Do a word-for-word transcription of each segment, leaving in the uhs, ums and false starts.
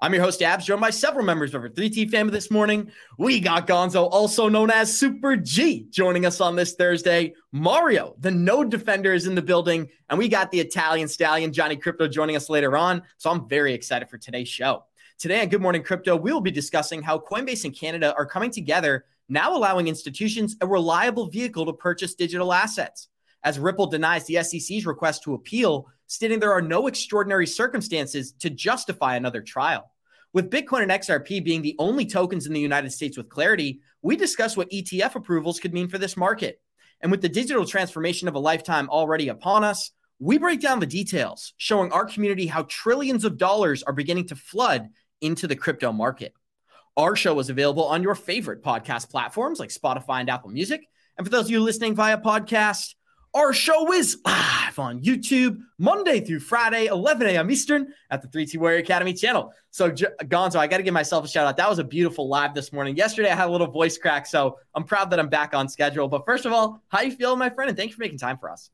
I'm your host, Abs, joined by several members of our three T family this morning. We got Gonzo, also known as Super G, joining us on this Thursday. Mario, the node defender, is in the building. And we got the Italian stallion, Johnny Crypto, joining us later on. So I'm very excited for today's show. Today on Good Morning Crypto, we'll be discussing how Coinbase and Canada are coming together, now allowing institutions a reliable vehicle to purchase digital assets, as Ripple denies the S E C's request to appeal, stating there are no extraordinary circumstances to justify another trial. With Bitcoin and X R P being the only tokens in the United States with clarity, we discuss what E T F approvals could mean for this market. And with the digital transformation of a lifetime already upon us, we break down the details, showing our community how trillions of dollars are beginning to flood into the crypto market. Our show is available on your favorite podcast platforms like Spotify and Apple Music. And for those of you listening via podcast, our show is live on YouTube Monday through Friday, eleven a.m. Eastern at the three T Warrior Academy channel. So, J- Gonzo, I got to give myself a shout out. That was a beautiful live this morning. Yesterday, I had a little voice crack, so I'm proud that I'm back on schedule. But first of all, how you feeling, my friend? And thank you for making time for us.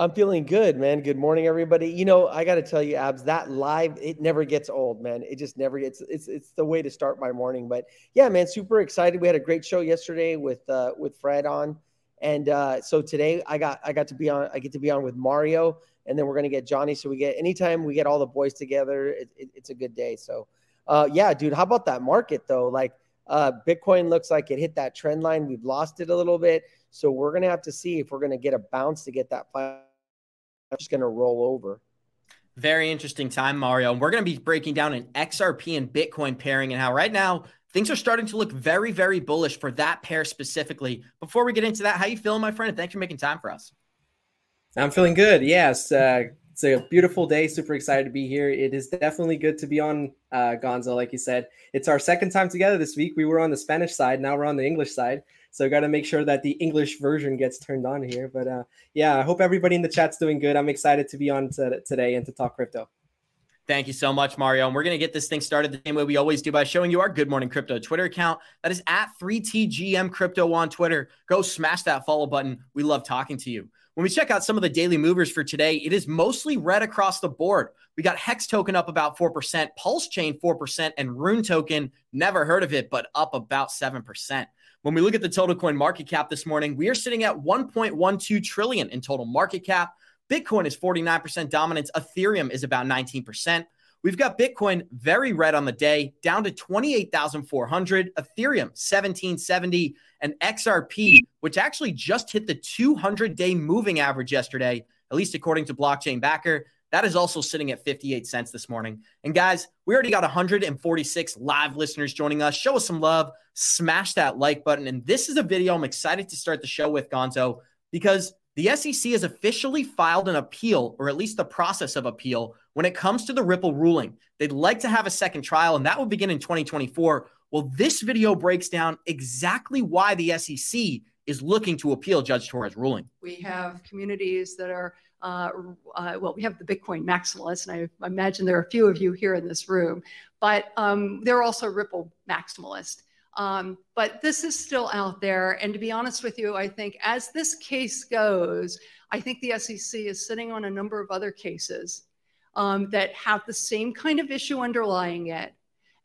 I'm feeling good, man. Good morning, everybody. You know, I got to tell you, Abs, that live, it never gets old, man. It just never gets. It's it's the way to start my morning. But yeah, man, super excited. We had a great show yesterday with uh, with Fred on. And uh, so today I got I got to be on I get to be on with Mario, and then we're gonna get Johnny. So we get anytime we get all the boys together, it, it, it's a good day. So uh, yeah, dude, how about that market though? Like uh, Bitcoin looks like it hit that trend line. We've lost it a little bit, so we're gonna have to see if we're gonna get a bounce to get that. I'm just gonna roll over. Very interesting time, Mario. And we're gonna be breaking down an X R P and Bitcoin pairing and how right now things are starting to look very, very bullish for that pair specifically. Before we get into that, how you feeling, my friend? And thanks for making time for us. I'm feeling good. Yes, uh, it's a beautiful day. Super excited to be here. It is definitely good to be on, uh, Gonzo, like you said. It's our second time together this week. We were on the Spanish side. Now we're on the English side. So got to make sure that the English version gets turned on here. But uh, yeah, I hope everybody in the chat's doing good. I'm excited to be on t- today and to talk crypto. Thank you so much, Mario. And we're going to get this thing started the same way we always do by showing you our Good Morning Crypto Twitter account. That is at three T G M Crypto on Twitter. Go smash that follow button. We love talking to you. When we check out some of the daily movers for today, it is mostly red across the board. We got Hex token up about four percent, Pulse Chain four percent, and Rune token, never heard of it, but up about seven percent. When we look at the total coin market cap this morning, we are sitting at one point one two trillion dollars in total market cap. Bitcoin is forty-nine percent dominance. Ethereum is about nineteen percent. We've got Bitcoin very red on the day, down to twenty-eight thousand four hundred. Ethereum, seventeen seventy. And X R P, which actually just hit the two hundred day moving average yesterday, at least according to Blockchain Backer. That is also sitting at fifty-eight cents this morning. And guys, we already got one hundred forty-six live listeners joining us. Show us some love. Smash that like button. And this is a video I'm excited to start the show with, Gonzo, because the S E C has officially filed an appeal, or at least the process of appeal, when it comes to the Ripple ruling. They'd like to have a second trial, and that will begin in twenty twenty-four. Well, this video breaks down exactly why the S E C is looking to appeal Judge Torres' ruling. We have communities that are, uh, uh, well, we have the Bitcoin maximalists, and I imagine there are a few of you here in this room, but um, they're also Ripple maximalists. Um, but this is still out there. And to be honest with you, I think as this case goes, I think the S E C is sitting on a number of other cases um, that have the same kind of issue underlying it.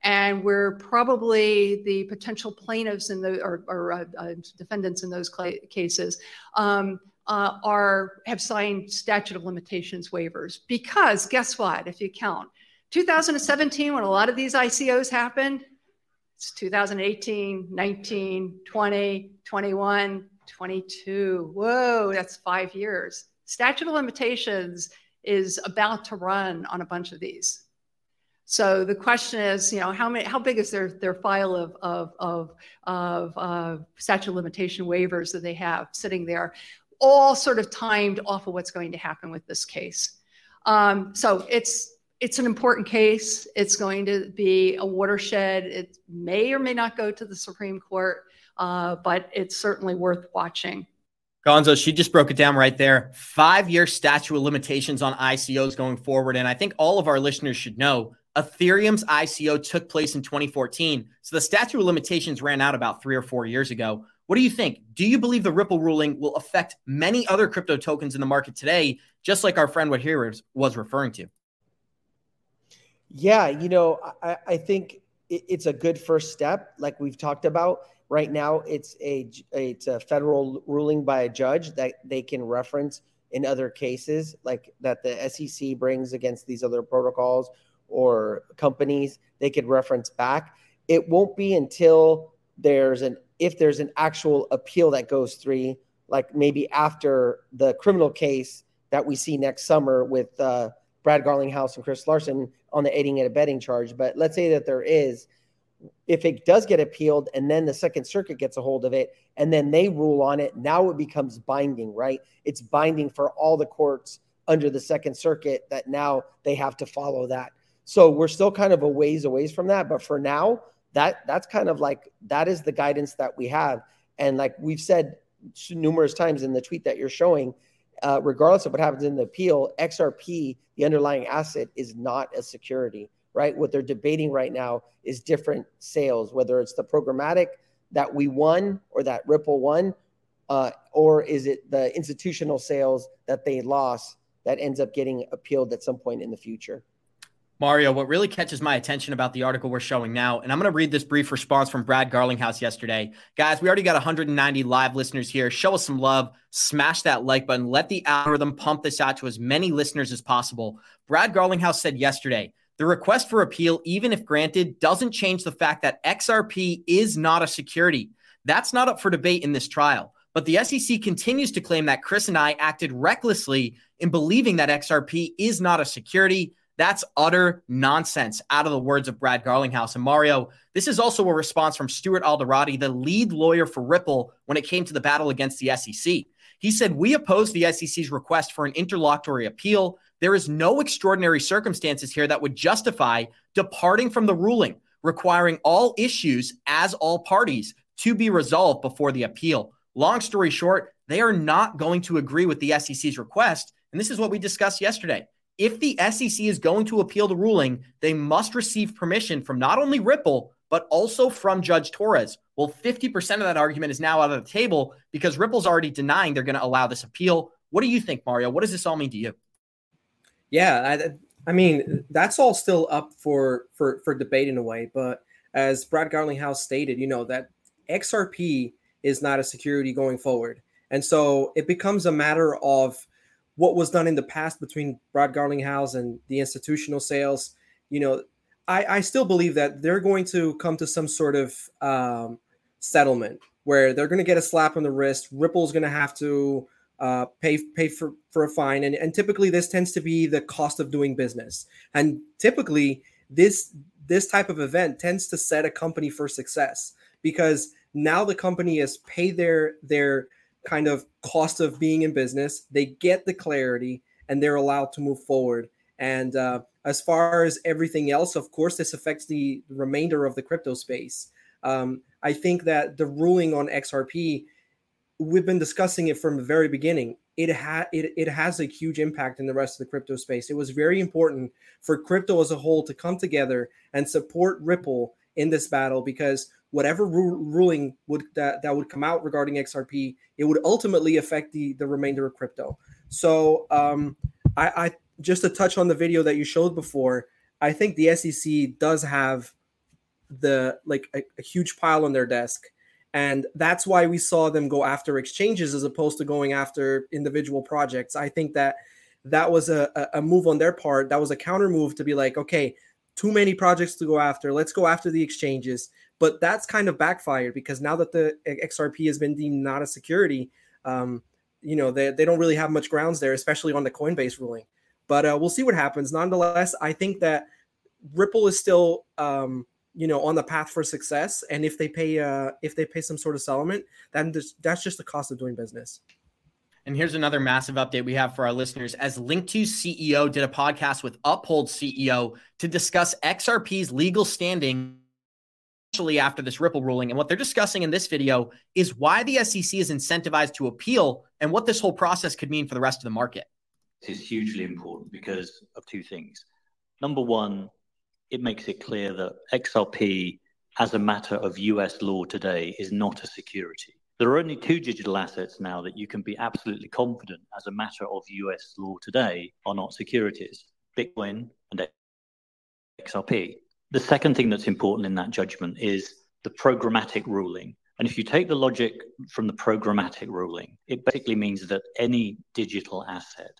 And we're probably the potential plaintiffs in the, or, or uh, uh, defendants in those cl- cases um, uh, are have signed statute of limitations waivers. Because guess what, if you count, two thousand seventeen, when a lot of these I C Os happened, it's two thousand eighteen, nineteen, twenty, twenty-one, twenty-two. Whoa, that's five years. Statute of limitations is about to run on a bunch of these. So the question is, you know, how many, how big is their their file of of of of uh, statute of limitation waivers that they have sitting there, all sort of timed off of what's going to happen with this case. Um, so it's. It's an important case. It's going to be a watershed. It may or may not go to the Supreme Court, uh, but it's certainly worth watching. Gonzo, she just broke it down right there. Five-year statute of limitations on I C Os going forward. And I think all of our listeners should know Ethereum's I C O took place in twenty fourteen. So the statute of limitations ran out about three or four years ago. What do you think? Do you believe the Ripple ruling will affect many other crypto tokens in the market today, just like our friend what here was referring to? Yeah, you know, I, I think it's a good first step, like we've talked about. Right now, it's a it's a federal ruling by a judge that they can reference in other cases, like that the S E C brings against these other protocols or companies. They could reference back. It won't be until there's an if there's an actual appeal that goes through, like maybe after the criminal case that we see next summer with uh, Brad Garlinghouse and Chris Larson on the aiding and abetting charge. But let's say that there is. If it does get appealed and then the Second Circuit gets a hold of it and then they rule on it, now it becomes binding, right? It's binding for all the courts under the Second Circuit that now they have to follow that. So we're still kind of a ways away from that. But for now, that that's kind of like that is the guidance that we have. And like we've said numerous times in the tweet that you're showing, uh, regardless of what happens in the appeal, X R P, the underlying asset, is not a security. Right? What they're debating right now is different sales, whether it's the programmatic that we won or that Ripple won, uh, or is it the institutional sales that they lost that ends up getting appealed at some point in the future. Mario, what really catches my attention about the article we're showing now, and I'm going to read this brief response from Brad Garlinghouse yesterday. Guys, we already got one hundred ninety live listeners here. Show us some love. Smash that like button. Let the algorithm pump this out to as many listeners as possible. Brad Garlinghouse said yesterday, the request for appeal, even if granted, doesn't change the fact that X R P is not a security. That's not up for debate in this trial. But the S E C continues to claim that Chris and I acted recklessly in believing that X R P is not a security. That's utter nonsense, out of the words of Brad Garlinghouse. And Mario, this is also a response from Stuart Alderati, the lead lawyer for Ripple, when it came to the battle against the S E C. He said, we opposed the S E C's request for an interlocutory appeal. There is no extraordinary circumstances here that would justify departing from the ruling, requiring all issues as all parties to be resolved before the appeal. Long story short, they are not going to agree with the S E C's request. And this is what we discussed yesterday. If the S E C is going to appeal the ruling, they must receive permission from not only Ripple, but also from Judge Torres. Well, fifty percent of that argument is now out of the table because Ripple's already denying they're going to allow this appeal. What do you think, Mario? What does this all mean to you? Yeah, I, I mean, that's all still up for, for, for debate in a way. But as Brad Garlinghouse stated, you know, that X R P is not a security going forward. And so it becomes a matter of what was done in the past between Brad Garlinghouse and the institutional sales. You know, I, I still believe that they're going to come to some sort of um, settlement where they're going to get a slap on the wrist. Ripple's going to have to uh, pay pay for, for a fine. And, and typically this tends to be the cost of doing business. And typically this, this type of event tends to set a company for success because now the company has paid their, their kind of cost of being in business. They get the clarity and they're allowed to move forward. And uh, as far as everything else, of course, this affects the remainder of the crypto space. Um, I think that the ruling on X R P, we've been discussing it from the very beginning. It, ha- it, it has a huge impact in the rest of the crypto space. It was very important for crypto as a whole to come together and support Ripple in this battle because whatever ru- ruling would that, that would come out regarding X R P, it would ultimately affect the, the remainder of crypto. So um, I, I just to touch on the video that you showed before, I think the S E C does have the like a, a huge pile on their desk. And that's why we saw them go after exchanges as opposed to going after individual projects. I think that that was a, a move on their part. That was a counter move to be like, okay, too many projects to go after. Let's go after the exchanges. But that's kind of backfired because now that the X R P has been deemed not a security, um, you know, they, they don't really have much grounds there, especially on the Coinbase ruling. But uh, we'll see what happens. Nonetheless, I think that Ripple is still, um, you know, on the path for success. And if they pay, uh, if they pay some sort of settlement, then that's just the cost of doing business. And here's another massive update we have for our listeners. As Link two's C E O did a podcast with Uphold C E O to discuss X R P's legal standing especially after this Ripple ruling. And what they're discussing in this video is why the S E C is incentivized to appeal and what this whole process could mean for the rest of the market. This is hugely important because of two things. Number one, it makes it clear that X R P, as a matter of U S law today, is not a security. There are only two digital assets now that you can be absolutely confident, as a matter of U S law today, are not securities: Bitcoin and X R P. The second thing that's important in that judgment is the programmatic ruling. And if you take the logic from the programmatic ruling, it basically means that any digital asset,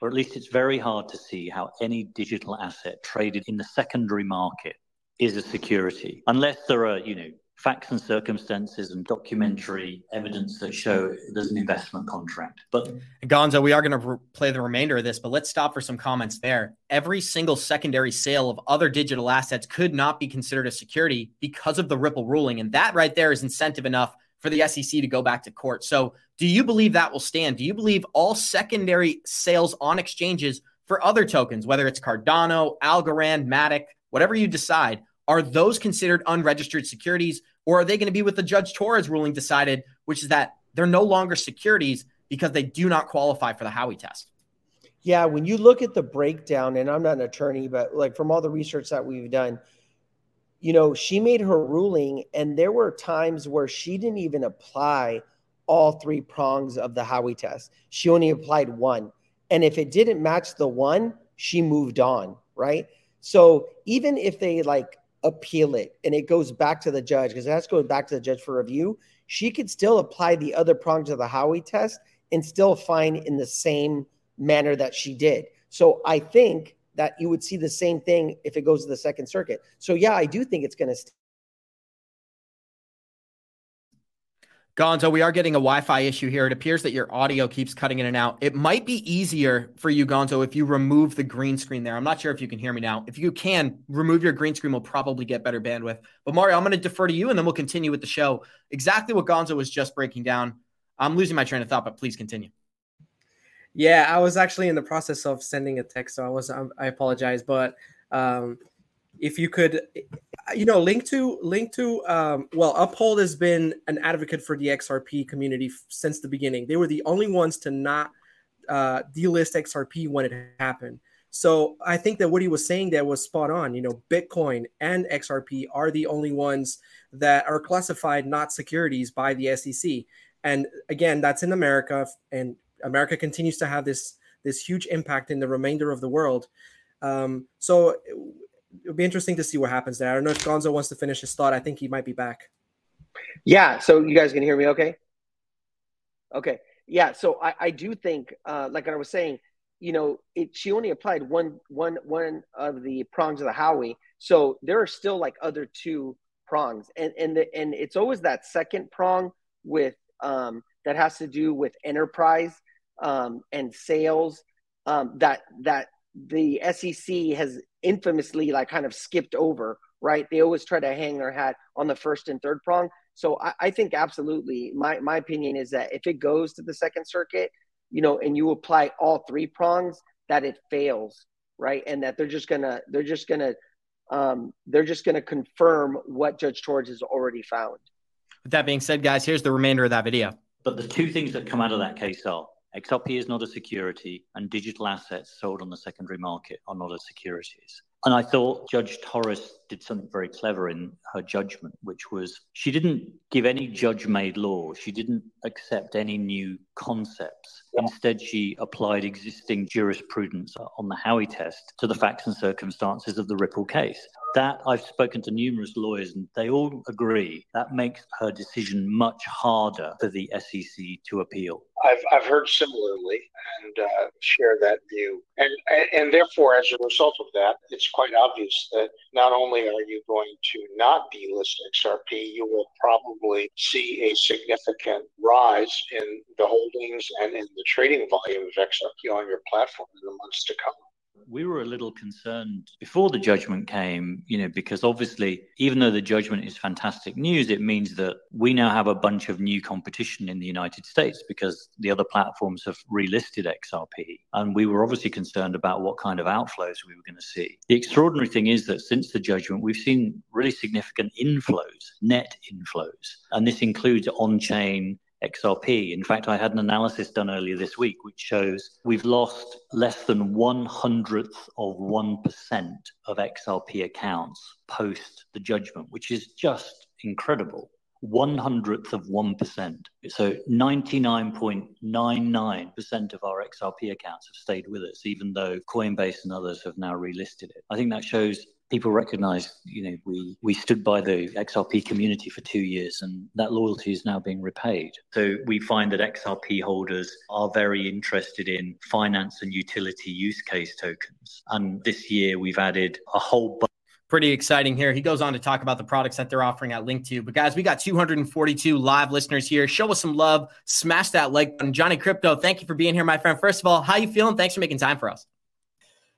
or at least it's very hard to see how any digital asset traded in the secondary market is a security, unless there are, you know, facts and circumstances and documentary evidence that show there's an investment contract. But Gonzo, we are going to re- play the remainder of this, but let's stop for some comments there. Every single secondary sale of other digital assets could not be considered a security because of the Ripple ruling. And that right there is incentive enough for the S E C to go back to court. So do you believe that will stand? Do you believe all secondary sales on exchanges for other tokens, whether it's Cardano, Algorand, Matic, whatever you decide, are those considered unregistered securities, or are they going to be what the Judge Torres ruling decided, which is that they're no longer securities because they do not qualify for the Howey test? Yeah, when you look at the breakdown, and I'm not an attorney, but like from all the research that we've done, you know, she made her ruling and there were times where she didn't even apply all three prongs of the Howey test. She only applied one. And if it didn't match the one, she moved on, right? So even if they like appeal it and it goes back to the judge, because it has to go back to the judge for review, she could still apply the other prongs of the Howey test and still find in the same manner that she did. So I think that you would see the same thing if it goes to the Second Circuit. So yeah, I do think it's going to st- Gonzo, we are getting a Wi-Fi issue here. It appears that your audio keeps cutting in and out. It might be easier for you, Gonzo, if you remove the green screen there. I'm not sure if you can hear me now. If you can, remove your green screen. We'll probably get better bandwidth. But Mario, I'm going to defer to you, and then we'll continue with the show. Exactly what Gonzo was just breaking down. I'm losing my train of thought, but please continue. Yeah, I was actually in the process of sending a text, so I was. I apologize, but um, if you could, you know, link to link to um, well, Uphold has been an advocate for the X R P community f- since the beginning. They were the only ones to not uh, delist X R P when it happened. So I think that what he was saying there was spot on. You know, Bitcoin and X R P are the only ones that are classified not securities by the S E C. And again, that's in America, and America continues to have this this huge impact in the remainder of the world. Um, so. It'll be interesting to see what happens there. I don't know if Gonzo wants to finish his thought. I think he might be back. Yeah. So you guys can hear me okay? Okay. Yeah. So I, I do think, uh, like I was saying, you know, it, she only applied one, one, one of the prongs of the Howey. So there are still like other two prongs, and and the, and it's always that second prong with um, that has to do with enterprise um, and sales um, that that the S E C has infamously like kind of skipped over, right? They always try to hang their hat on the first and third prong. So I, I think absolutely, my, my opinion is that if it goes to the Second Circuit, you know, and you apply all three prongs, that it fails, right? And that they're just gonna, they're just gonna, um, they're just gonna confirm what Judge Torres has already found. With that being said, guys, here's the remainder of that video. But the two things that come out of that case are: X R P is not a security, and digital assets sold on the secondary market are not as securities. And I thought Judge Torres did something very clever in her judgment, which was she didn't give any judge-made law. She didn't accept any new concepts. Instead, she applied existing jurisprudence on the Howey test to the facts and circumstances of the Ripple case. That, I've spoken to numerous lawyers, and they all agree that makes her decision much harder for the S E C to appeal. I've I've heard similarly and uh, share that view. And, and and therefore, as a result of that, it's quite obvious that not only are you going to not delist X R P, you will probably see a significant rise in the holdings and in the trading volume of X R P on your platform in the months to come. We were a little concerned before the judgment came, you know, because obviously, even though the judgment is fantastic news, it means that we now have a bunch of new competition in the United States because the other platforms have relisted X R P. And we were obviously concerned about what kind of outflows we were going to see. The extraordinary thing is that since the judgment, we've seen really significant inflows, net inflows. And this includes on-chain X R P. In fact, I had an analysis done earlier this week, which shows we've lost less than one hundredth of one percent of X R P accounts post the judgment, which is just incredible. One hundredth of one percent. So ninety-nine point nine nine percent of our X R P accounts have stayed with us, even though Coinbase and others have now relisted it. I think that shows people recognize, you know, we, we stood by the X R P community for two years and that loyalty is now being repaid. So we find that X R P holders are very interested in finance and utility use case tokens. And this year we've added a whole bunch. Pretty exciting here. He goes on to talk about the products that they're offering at LinkTube. But guys, we got two hundred forty-two live listeners here. Show us some love. Smash that like button. Johnny Crypto, thank you for being here, my friend. First of all, how you feeling? Thanks for making time for us.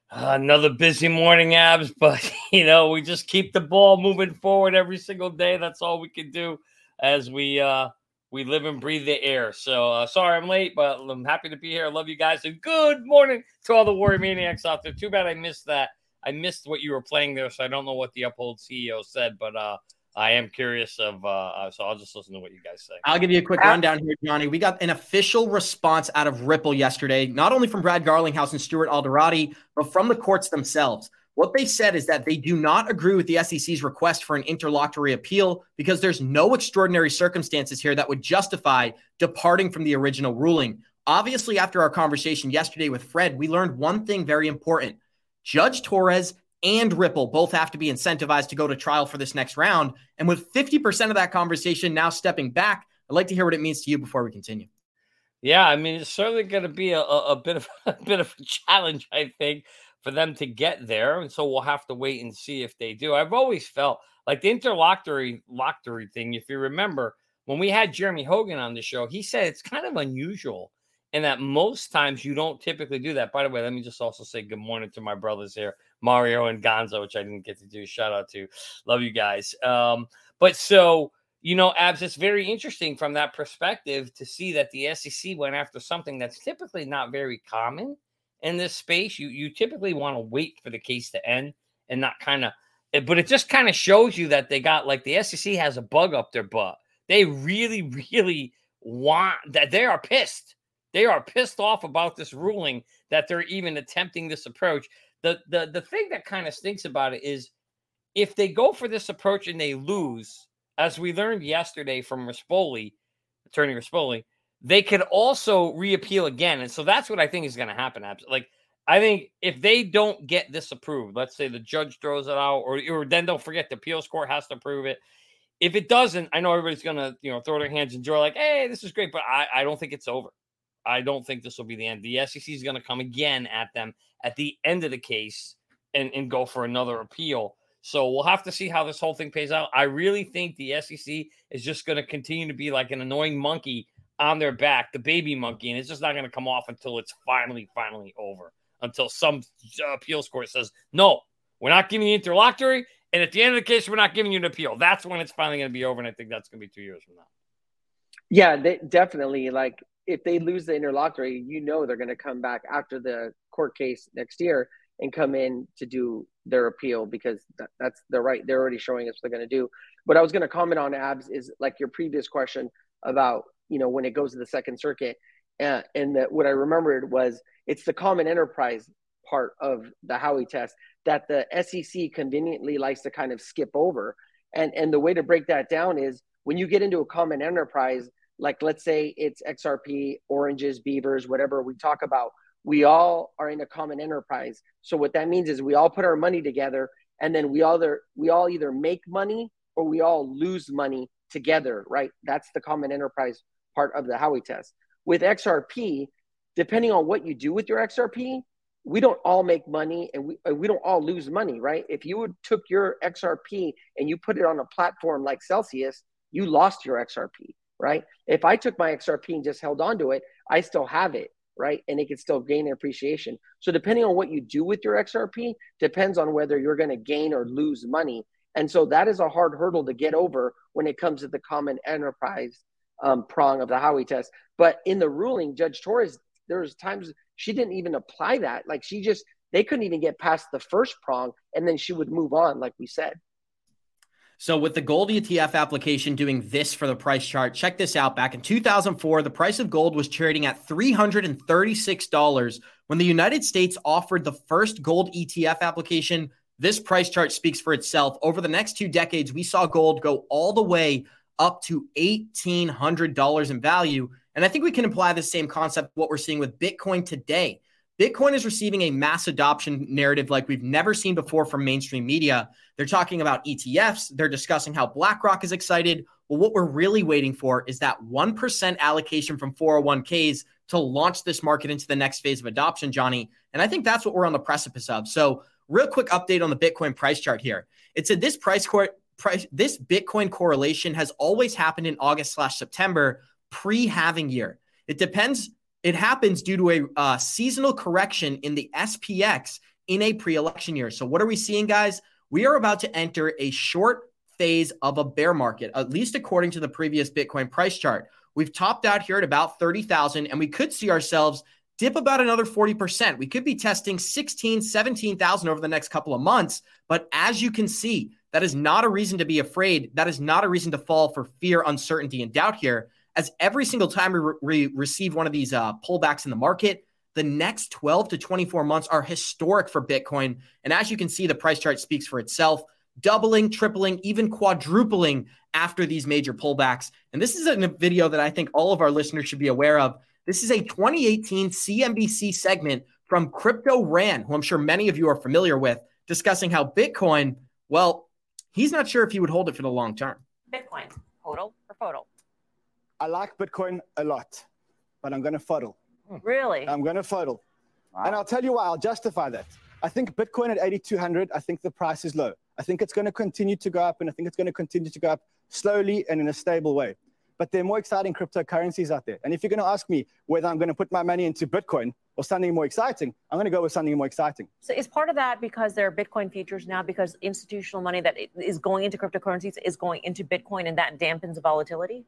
Uh, another busy morning, Abs, but, you know, we just keep the ball moving forward every single day. That's all we can do as we uh, we live and breathe the air. So, uh, sorry I'm late, but I'm happy to be here. I love you guys, and good morning to all the Warrior Maniacs out there. Too bad I missed that. I missed what you were playing there, so I don't know what the Uphold C E O said, but uh, I am curious of, uh, so I'll just listen to what you guys say. I'll give you a quick rundown here, Johnny. We got an official response out of Ripple yesterday, not only from Brad Garlinghouse and Stuart Alderati, but from the courts themselves. What they said is that they do not agree with the S E C's request for an interlocutory appeal because there's no extraordinary circumstances here that would justify departing from the original ruling. Obviously, after our conversation yesterday with Fred, we learned one thing very important. Judge Torres and Ripple both have to be incentivized to go to trial for this next round. And with fifty percent of that conversation now stepping back, I'd like to hear what it means to you before we continue. Yeah, I mean, it's certainly going to be a, a bit of a bit of a challenge, I think, for them to get there. And so we'll have to wait and see if they do. I've always felt like the interlocutory lockery thing, if you remember, when we had Jeremy Hogan on the show, he said it's kind of unusual. And that most times you don't typically do that. By the way, let me just also say good morning to my brothers here, Mario and Gonzo, which I didn't get to do. Shout out to. Love you guys. Um, but so, you know, Abs, it's very interesting from that perspective to see that the S E C went after something that's typically not very common in this space. You, you typically want to wait for the case to end and not kind of, but it just kind of shows you that they got, like, the S E C has a bug up their butt. They really, really want that. They are pissed. They are pissed off about this ruling that they're even attempting this approach. The, the, the thing that kind of stinks about it is if they go for this approach and they lose, as we learned yesterday from Rispoli, Attorney Rispoli, they could also reappeal again. And so that's what I think is going to happen. Like, I think if they don't get this approved, let's say the judge throws it out, or, or then don't forget the appeals court has to approve it. If it doesn't, I know everybody's going to, you know, throw their hands in joy like, hey, this is great, but I, I don't think it's over. I don't think this will be the end. The S E C is going to come again at them at the end of the case and, and go for another appeal. So we'll have to see how this whole thing pays out. I really think the S E C is just going to continue to be like an annoying monkey on their back, the baby monkey, and it's just not going to come off until it's finally, finally over, until some appeals court says, no, we're not giving you interlocutory, and at the end of the case, we're not giving you an appeal. That's when it's finally going to be over, and I think that's going to be two years from now. Yeah, they, definitely, like, if they lose the interlocutory, you know they're going to come back after the court case next year and come in to do their appeal because that, that's the right. They're already showing us what they're going to do. What I was going to comment on, Abs, is like your previous question about, you know, when it goes to the Second Circuit. Uh, and the, what I remembered was it's the common enterprise part of the Howey test that the S E C conveniently likes to kind of skip over. And, and the way to break that down is when you get into a common enterprise, like, let's say it's X R P, oranges, beavers, whatever we talk about, we all are in a common enterprise. So what that means is we all put our money together and then we all, there, we all either make money or we all lose money together, right? That's the common enterprise part of the Howey test. With X R P, depending on what you do with your X R P, we don't all make money and we, we don't all lose money, right? If you would took your X R P and you put it on a platform like Celsius, you lost your X R P. Right? If I took my X R P and just held on to it, I still have it. right? And they can still gain their appreciation. So depending on what you do with your X R P depends on whether you're going to gain or lose money. And so that is a hard hurdle to get over when it comes to the common enterprise um, prong of the Howey test. But in the ruling, Judge Torres, there was times she didn't even apply that. Like she just, they couldn't even get past the first prong, and then she would move on, like we said. So with the gold E T F application doing this for the price chart, check this out. Back in two thousand four, the price of gold was trading at three hundred thirty-six dollars. When the United States offered the first gold E T F application, this price chart speaks for itself. Over the next two decades, we saw gold go all the way up to eighteen hundred dollars in value. And I think we can apply the same concept to what we're seeing with Bitcoin today. Bitcoin is receiving a mass adoption narrative like we've never seen before from mainstream media. They're talking about E T Fs. They're discussing how BlackRock is excited. Well, what we're really waiting for is that one percent allocation from four oh one k's to launch this market into the next phase of adoption, Johnny. And I think that's what we're on the precipice of. So real quick update on the Bitcoin price chart here. It said this price, cor- price this Bitcoin correlation has always happened in August slash September pre-halving year. It depends... It happens due to a uh, seasonal correction in the S P X in a pre-election year. So what are we seeing, guys? We are about to enter a short phase of a bear market, at least according to the previous Bitcoin price chart. We've topped out here at about thirty thousand, and we could see ourselves dip about another forty percent. We could be testing sixteen, seventeen thousand over the next couple of months. But as you can see, that is not a reason to be afraid. That is not a reason to fall for fear, uncertainty, and doubt here. As every single time we, re- we receive one of these uh, pullbacks in the market, the next twelve to twenty-four months are historic for Bitcoin. And as you can see, the price chart speaks for itself, doubling, tripling, even quadrupling after these major pullbacks. And this is a video that I think all of our listeners should be aware of. This is a twenty eighteen C N B C segment from Crypto Ran, who I'm sure many of you are familiar with, discussing how Bitcoin, well, he's not sure if he would hold it for the long term. Bitcoin, hodl or fodl? I like Bitcoin a lot, but I'm going to FODL. Really? I'm going to FODL. Wow. And I'll tell you why. I'll justify that. I think Bitcoin at eighty-two hundred, I think the price is low. I think it's going to continue to go up, and I think it's going to continue to go up slowly and in a stable way. But there are more exciting cryptocurrencies out there. And if you're going to ask me whether I'm going to put my money into Bitcoin or something more exciting, I'm going to go with something more exciting. So is part of that because there are Bitcoin futures now, because institutional money that is going into cryptocurrencies is going into Bitcoin, and that dampens volatility?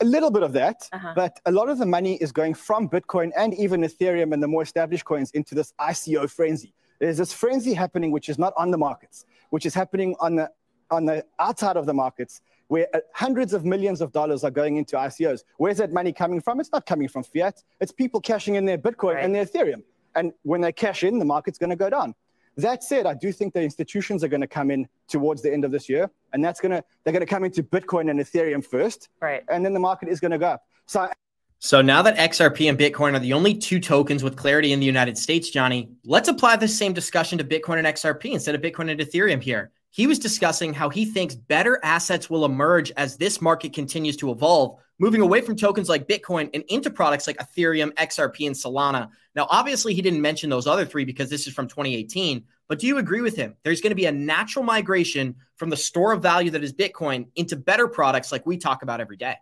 A little bit of that, uh-huh. But a lot of the money is going from Bitcoin and even Ethereum and the more established coins into this I C O frenzy. There's this frenzy happening which is not on the markets, which is happening on the on the outside of the markets, where hundreds of millions of dollars are going into I C Os. Where's that money coming from? It's not coming from fiat. It's people cashing in their Bitcoin right. and their Ethereum. And when they cash in, the market's going to go down. That said, I do think the institutions are going to come in towards the end of this year, and that's going to they're going to come into Bitcoin and Ethereum first, right? And then the market is going to go up. So, I- so now that X R P and Bitcoin are the only two tokens with clarity in the United States, Johnny, let's apply this same discussion to Bitcoin and X R P instead of Bitcoin and Ethereum here. He was discussing how he thinks better assets will emerge as this market continues to evolve, moving away from tokens like Bitcoin and into products like Ethereum, X R P, and Solana. Now, obviously, he didn't mention those other three because this is from twenty eighteen, but do you agree with him? There's going to be a natural migration from the store of value that is Bitcoin into better products like we talk about every day.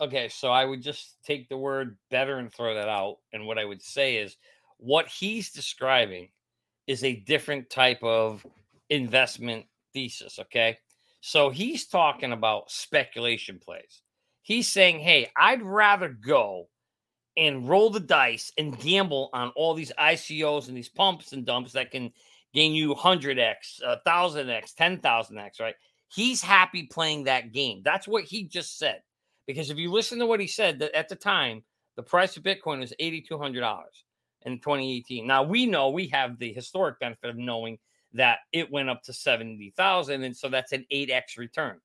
Okay, so I would just take the word better and throw that out. And what I would say is what he's describing is a different type of investment thesis, okay? So he's talking about speculation plays. He's saying, hey, I'd rather go and roll the dice and gamble on all these I C Os and these pumps and dumps that can gain you one hundred x, one thousand x, ten thousand x, right? He's happy playing that game. That's what he just said. Because if you listen to what he said, that at the time, the price of Bitcoin was eight thousand two hundred dollars in twenty eighteen. Now, we know we have the historic benefit of knowing that it went up to seventy thousand. And so that's an eight x return.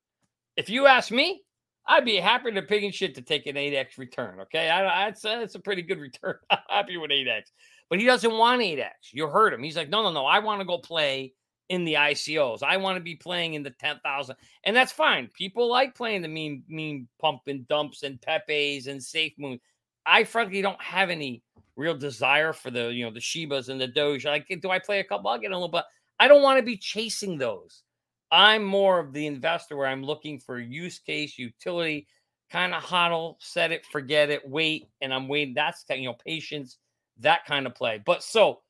If you ask me, I'd be happier to pig and shit to take an eight x return. Okay. I, I'd say it's a pretty good return. I'm happy with eight x, but he doesn't want eight x. You heard him. He's like, no, no, no. I want to go play in the I C Os. I want to be playing in the ten thousand. And that's fine. People like playing the mean, mean pump and dumps and Pepe's and safe moon. I frankly don't have any real desire for the, you know, the Shibas and the Doge. Like, do I play a couple? I'll get a little bit. I don't want to be chasing those. I'm more of the investor where I'm looking for use case, utility, kind of hodl, set it, forget it, wait, and I'm waiting. That's, you know, patience, that kind of play. But so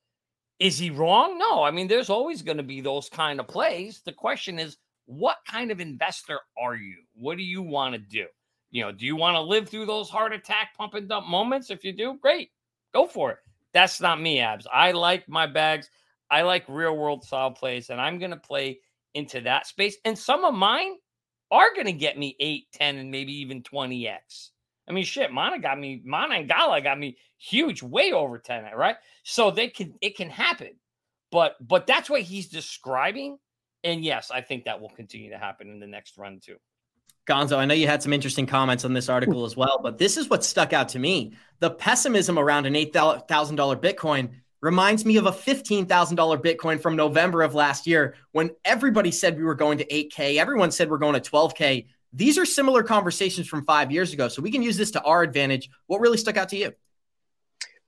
is he wrong? No. I mean, there's always going to be those kind of plays. The question is, what kind of investor are you? What do you want to do? You know, do you want to live through those heart attack pump and dump moments? If you do, great, go for it. That's not me, Abs. I like my bags. I like real world style plays, and I'm going to play into that space. And some of mine are going to get me eight, ten, and maybe even twenty X. I mean, shit, Mana got me, Mana and Gala got me huge, way over ten, right? So they can, it can happen. But but that's what he's describing. And yes, I think that will continue to happen in the next run too. Gonzo, I know you had some interesting comments on this article as well, but this is what stuck out to me. The pessimism around an eight thousand dollars Bitcoin reminds me of a fifteen thousand dollars Bitcoin from November of last year when everybody said we were going to eight K. Everyone said we're going to twelve K. These are similar conversations from five years ago, so we can use this to our advantage. What really stuck out to you?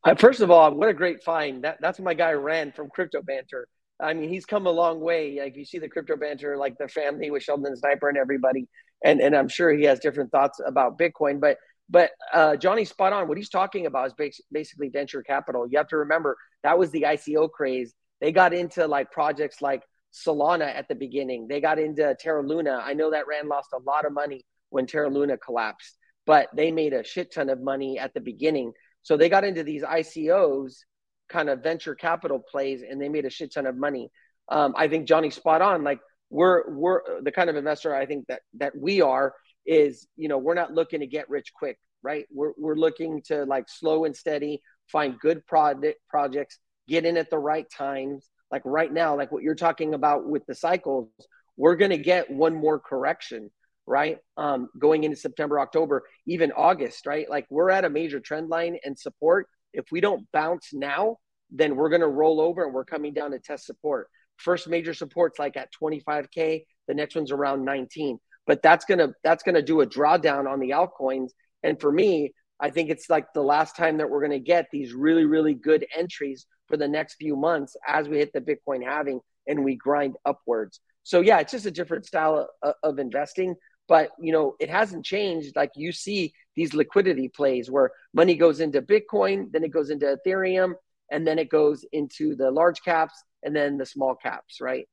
Uh, first of all, what a great find. That, that's my guy Rand from Crypto Banter. I mean, he's come a long way. Like, you see the Crypto Banter, like the family with Sheldon and Sniper and everybody. And and I'm sure he has different thoughts about Bitcoin. But but uh, Johnny's spot on. What he's talking about is basically venture capital. You have to remember, that was the I C O craze. They got into like projects like Solana at the beginning. They got into Terra Luna. I know that Rand lost a lot of money when Terra Luna collapsed, but they made a shit ton of money at the beginning. So they got into these I C Os, kind of venture capital plays, and they made a shit ton of money. Um, I think Johnny's spot on. Like, we're we're the kind of investor I think that that we are is, you know, we're not looking to get rich quick, right? We're we're looking to like slow and steady, find good product projects, get in at the right times. Like right now, like what you're talking about with the cycles, we're going to get one more correction, right? Um, going into September, October, even August, right? Like, we're at a major trend line and support. If we don't bounce now, then we're going to roll over and we're coming down to test support. First major support's like at twenty-five K. The next one's around nineteen. But that's going to that's going to do a drawdown on the altcoins. And for me, I think it's like the last time that we're going to get these really, really good entries for the next few months as we hit the Bitcoin halving and we grind upwards. So yeah, it's just a different style of, of investing. But, you know, it hasn't changed. Like, you see these liquidity plays where money goes into Bitcoin, then it goes into Ethereum, and then it goes into the large caps and then the small caps, right?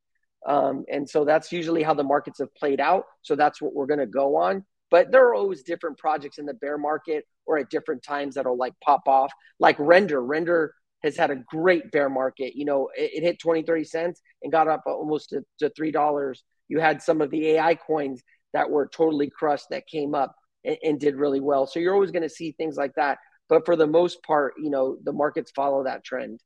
Um, and so that's usually how the markets have played out. So that's what we're going to go on. But there are always different projects in the bear market or at different times that'll like pop off. Like Render. Render has had a great bear market. You know, it, it hit twenty, thirty cents and got up almost to, to three dollars. You had some of the A I coins that were totally crushed that came up and, and did really well. So you're always going to see things like that. But for the most part, you know, the markets follow that trend.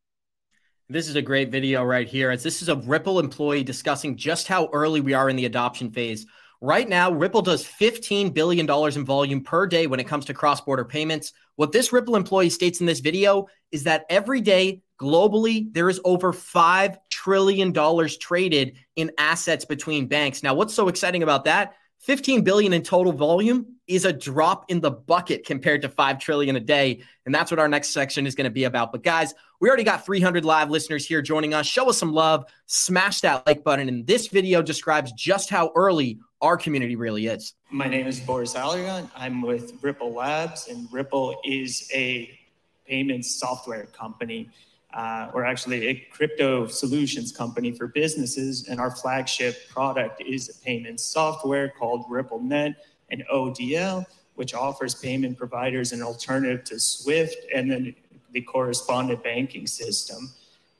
This is a great video right here. As this is a Ripple employee discussing just how early we are in the adoption phase. Right now, Ripple does fifteen billion dollars in volume per day when it comes to cross-border payments. What this Ripple employee states in this video is that every day globally, there is over five trillion dollars traded in assets between banks. Now, what's so exciting about that? fifteen billion dollars in total volume is a drop in the bucket compared to five trillion dollars a day. And that's what our next section is going to be about. But guys, we already got three hundred live listeners here joining us. Show us some love. Smash that like button. And this video describes just how early our community really is. My name is Boris Algorand. I'm with Ripple Labs. And Ripple is a payment software company, uh, or actually a crypto solutions company for businesses. And our flagship product is a payment software called RippleNet and O D L, which offers payment providers an alternative to SWIFT and then the correspondent banking system.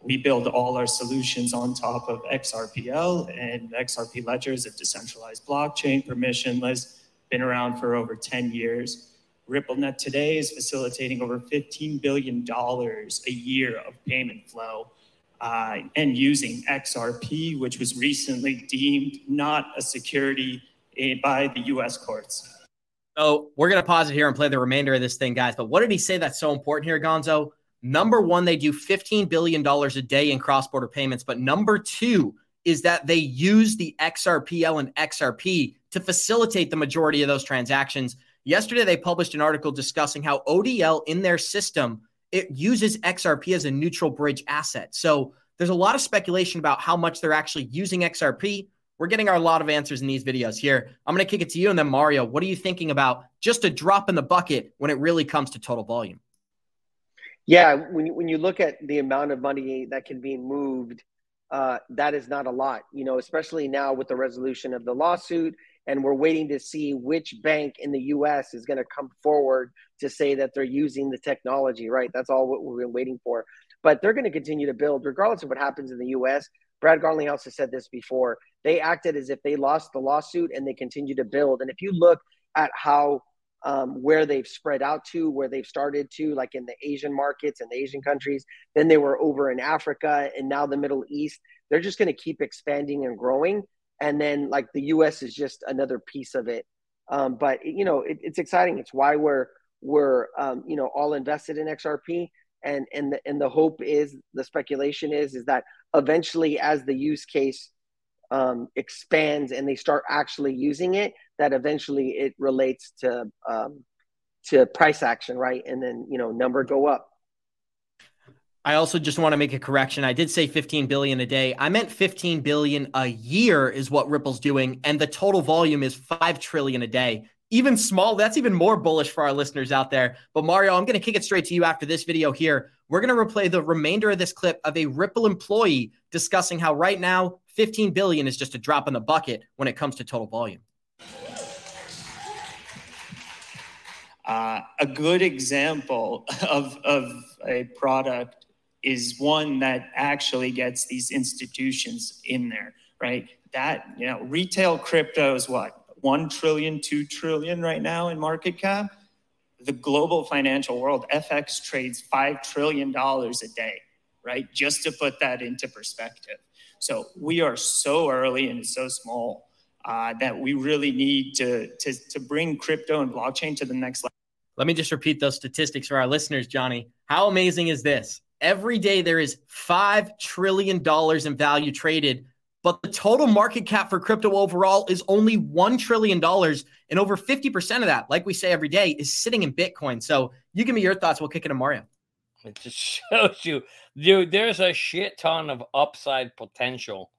We build all our solutions on top of X R P L, and X R P Ledger is a decentralized blockchain, permissionless, been around for over ten years. RippleNet today is facilitating over fifteen billion dollars a year of payment flow uh, and using X R P, which was recently deemed not a security by the U S courts. So we're going to pause it here and play the remainder of this thing, guys. But what did he say that's so important here, Gonzo? Number one, they do fifteen billion dollars a day in cross-border payments. But number two is that they use the X R P L and X R P to facilitate the majority of those transactions. Yesterday, they published an article discussing how O D L in their system, it uses X R P as a neutral bridge asset. So there's a lot of speculation about how much they're actually using X R P. We're getting a lot of answers in these videos here. I'm going to kick it to you. And then Mario, what are you thinking about just a drop in the bucket when it really comes to total volume? Yeah, when you, when you look at the amount of money that can be moved, uh, that is not a lot, you know, especially now with the resolution of the lawsuit. And we're waiting to see which bank in the U S is going to come forward to say that they're using the technology, right? That's all what we've been waiting for. But they're going to continue to build regardless of what happens in the U S. Brad Garlinghouse has said this before. They acted as if they lost the lawsuit and they continue to build. And if you look at how um, where they've spread out to, where they've started to, like in the Asian markets and the Asian countries, then they were over in Africa and now the Middle East, they're just going to keep expanding and growing. And then like the U S is just another piece of it. Um, but, you know, it, it's exciting. It's why we're, we're um, you know, all invested in X R P. And and the, and the hope is, the speculation is, is that eventually as the use case um, expands and they start actually using it, that eventually it relates to um, to price action, right? And then, you know, number go up. I also just want to make a correction. I did say fifteen billion a day. I meant fifteen billion a year is what Ripple's doing. And the total volume is five trillion a day. Even small, that's even more bullish for our listeners out there. But Mario, I'm going to kick it straight to you after this video here. We're going to replay the remainder of this clip of a Ripple employee discussing how right now, fifteen billion is just a drop in the bucket when it comes to total volume. Uh, a good example of, of a product is one that actually gets these institutions in there, right? That, you know, retail crypto is what? one trillion, two trillion right now in market cap. The global financial world, F X trades five trillion dollars a day, right? Just to put that into perspective. So we are so early and it's so small uh, that we really need to, to, to bring crypto and blockchain to the next level. Let me just repeat those statistics for our listeners, Johnny. How amazing is this? Every day there is five trillion dollars in value traded. But the total market cap for crypto overall is only one trillion dollars. And over fifty percent of that, like we say every day, is sitting in Bitcoin. So you give me your thoughts. We'll kick it to Mario. It just shows you, dude, there's a shit ton of upside potential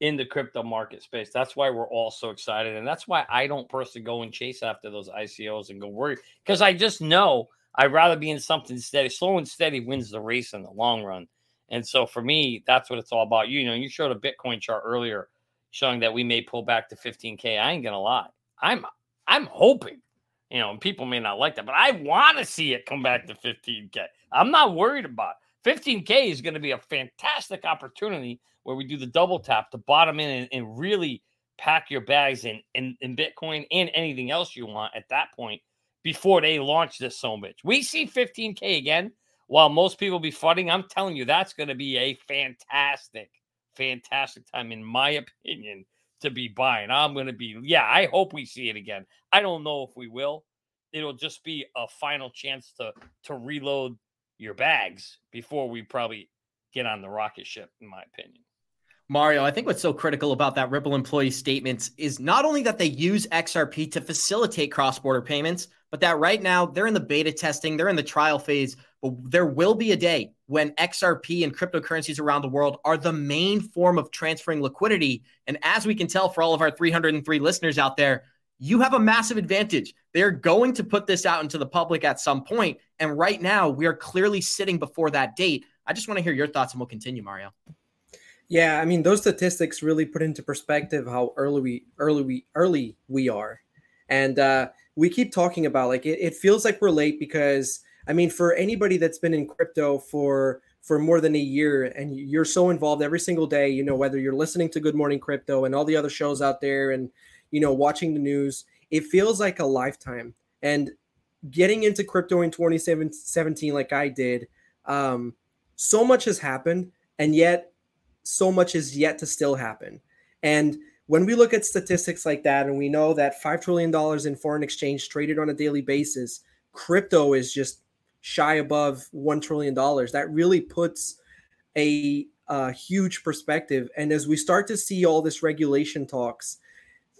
in the crypto market space. That's why we're all so excited. And that's why I don't personally go and chase after those I C Os and go worry. Because I just know I'd rather be in something steady. Slow and steady wins the race in the long run. And so for me, that's what it's all about. You know, you showed a Bitcoin chart earlier showing that we may pull back to fifteen K. I ain't going to lie. I'm I'm hoping, you know, and people may not like that, but I want to see it come back to fifteen K. I'm not worried about it. fifteen K is going to be a fantastic opportunity where we do the double tap to bottom in and, and really pack your bags in, in, in Bitcoin and anything else you want at that point before they launch this son of a bitch. We see fifteen K again. While most people be fighting, I'm telling you, that's going to be a fantastic, fantastic time, in my opinion, to be buying. I'm going to be, yeah, I hope we see it again. I don't know if we will. It'll just be a final chance to to reload your bags before we probably get on the rocket ship, in my opinion. Mario, I think what's so critical about that Ripple employee statements is not only that they use X R P to facilitate cross-border payments, but that right now they're in the beta testing, they're in the trial phase, but there will be a day when X R P and cryptocurrencies around the world are the main form of transferring liquidity. And as we can tell for all of our three hundred three listeners out there, you have a massive advantage. They're going to put this out into the public at some point. And right now we are clearly sitting before that date. I just want to hear your thoughts and we'll continue, Mario. Yeah, I mean, those statistics really put into perspective how early we, early we, early we are. And uh, we keep talking about, like, it, it feels like we're late because, I mean, for anybody that's been in crypto for for more than a year and you're so involved every single day, you know, whether you're listening to Good Morning Crypto and all the other shows out there and, you know, watching the news, it feels like a lifetime. And getting into crypto in twenty seventeen, like I did, um, so much has happened and yet so much is yet to still happen. And when we look at statistics like that, and we know that five trillion dollars in foreign exchange traded on a daily basis, crypto is just shy above one trillion dollars. That really puts a, a huge perspective. And as we start to see all this regulation talks,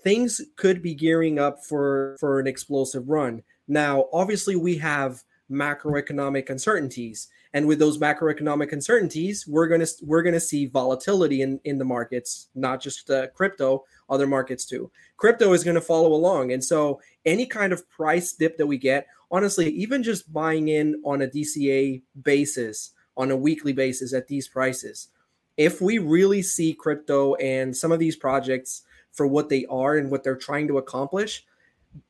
things could be gearing up for, for an explosive run. Now, obviously, we have macroeconomic uncertainties. And with those macroeconomic uncertainties, we're gonna we're gonna see volatility in, in the markets, not just uh, crypto, other markets too. Crypto is gonna follow along, and so any kind of price dip that we get, honestly, even just buying in on a D C A basis, on a weekly basis at these prices, if we really see crypto and some of these projects for what they are and what they're trying to accomplish,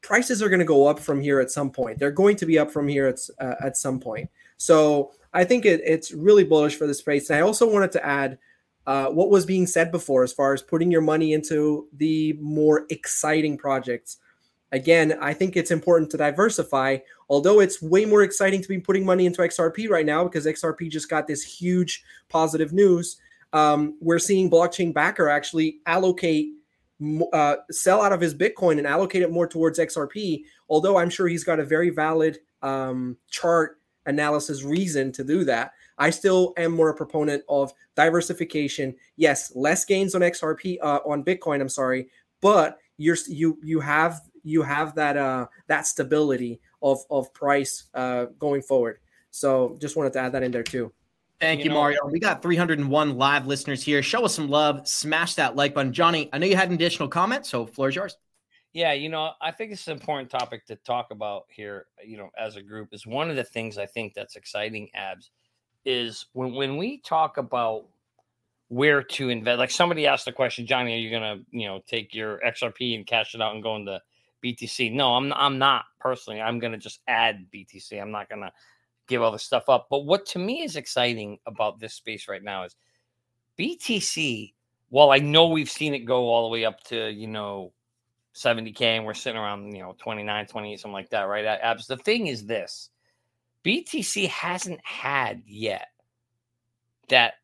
prices are gonna go up from here at some point. They're going to be up from here at uh, at some point. So I think it, it's really bullish for the space. And I also wanted to add uh, what was being said before as far as putting your money into the more exciting projects. Again, I think it's important to diversify, although it's way more exciting to be putting money into X R P right now because X R P just got this huge positive news. Um, we're seeing Blockchain Backer actually allocate, uh, sell out of his Bitcoin and allocate it more towards X R P, although I'm sure he's got a very valid um, chart analysis reason to do that. I still am more a proponent of diversification. Yes, less gains on X R P uh, on Bitcoin. I'm sorry, but you're you you have you have that uh, that stability of of price uh, going forward. So just wanted to add that in there too. Thank you, you know, Mario. We got three hundred one live listeners here. Show us some love. Smash that like button, Johnny. I know you had an additional comment, so floor is yours. Yeah, you know, I think it's an important topic to talk about here, you know, as a group. Is one of the things I think that's exciting, Abs, is when, when we talk about where to invest. Like somebody asked the question, Johnny, are you going to, you know, take your X R P and cash it out and go into B T C? No, I'm, I'm not personally. I'm going to just add B T C. I'm not going to give all this stuff up. But what to me is exciting about this space right now is B T C, while I know we've seen it go all the way up to, you know, seventy K and we're sitting around, you know, twenty-nine, twenty-eight, something like that, right? Abs. The thing is this, B T C hasn't had yet that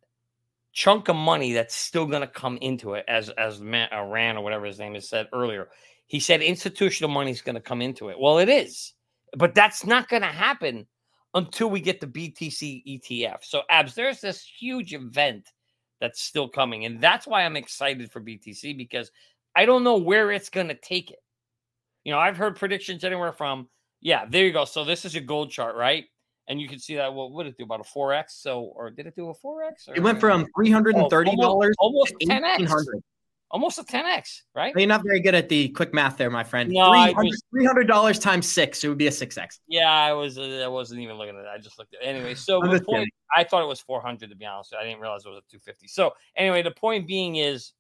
chunk of money that's still going to come into it, as, as Matt, uh, Rand or whatever his name is said earlier. He said institutional money is going to come into it. Well, it is, but that's not going to happen until we get the B T C E T F. So, Abs, there's this huge event that's still coming, and that's why I'm excited for B T C because I don't know where it's going to take it. You know, I've heard predictions anywhere from, yeah, there you go. So this is your gold chart, right? And you can see that, well, what did it do? About a four X? So, or did it do a four X? Or, it went from three hundred thirty dollars oh, almost, to ten X. Almost a ten X, right? Well, you're not very good at the quick math there, my friend. No, three hundred dollars, just, three hundred dollars times six, it would be a six X. Yeah, I, was, uh, I wasn't even looking at it. I just looked at it. Anyway, so the point, kidding. I thought it was four hundred, to be honest. I didn't realize it was at two fifty. So anyway, the point being is,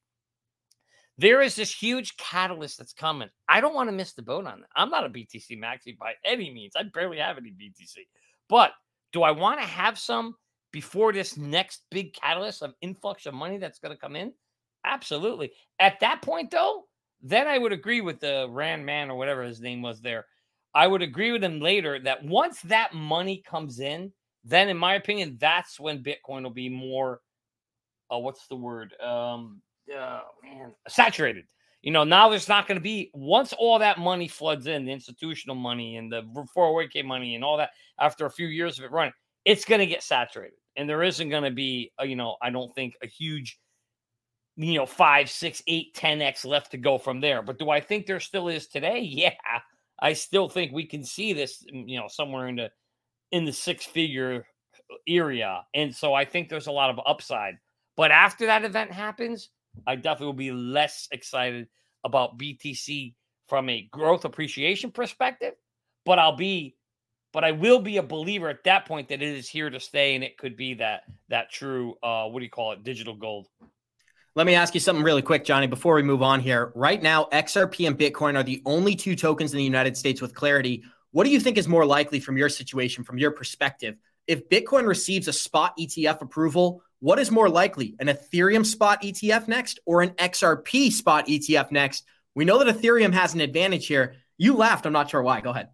there is this huge catalyst that's coming. I don't want to miss the boat on that. I'm not a B T C maxi by any means. I barely have any B T C. But do I want to have some before this next big catalyst of influx of money that's going to come in? Absolutely. At that point, though, then I would agree with the Rand man or whatever his name was there. I would agree with him later that once that money comes in, then in my opinion, that's when Bitcoin will be more, uh, what's the word? Um Oh, man, saturated. You know, now there's not going to be, once all that money floods in, the institutional money and the four oh one k money and all that, after a few years of it running, it's going to get saturated. And there isn't going to be, a, you know, I don't think a huge, you know, five, six, eight, ten X left to go from there. But do I think there still is today? Yeah, I still think we can see this, you know, somewhere in the, in the six figure area. And so I think there's a lot of upside. But after that event happens, I definitely will be less excited about B T C from a growth appreciation perspective, but I'll be, but I will be a believer at that point that it is here to stay, and it could be that that true, uh, what do you call it, digital gold. Let me ask you something really quick, Johnny, before we move on here. Right now, X R P and Bitcoin are the only two tokens in the United States with clarity. What do you think is more likely from your situation, from your perspective? If Bitcoin receives a spot E T F approval, what is more likely, an Ethereum spot E T F next or an X R P spot E T F next? We know that Ethereum has an advantage here. You laughed. I'm not sure why. Go ahead.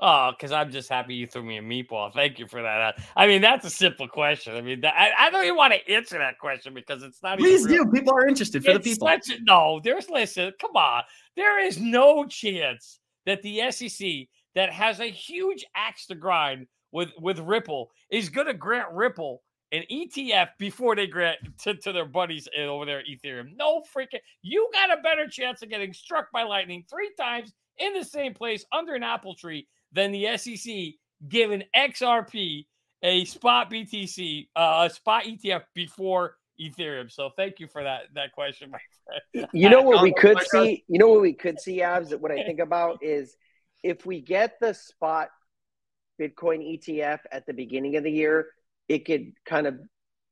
Oh, because I'm just happy you threw me a meatball. Thank you for that. I mean, that's a simple question. I mean, that, I, I don't even want to answer that question because it's not Please even Please do. People are interested for it's the people. Such a, no, there's, listen, come on. There is no chance that the S E C that has a huge axe to grind with, with Ripple is going to grant Ripple an E T F before they grant to, to their buddies over there at Ethereum. No freaking, you got a better chance of getting struck by lightning three times in the same place under an apple tree than the S E C giving X R P a spot B T C, uh, a spot E T F before Ethereum. So thank you for that that question, my friend. You know what we could see? You know what we could see, Abs? What I think about is if we get the spot Bitcoin E T F at the beginning of the year, it could kind of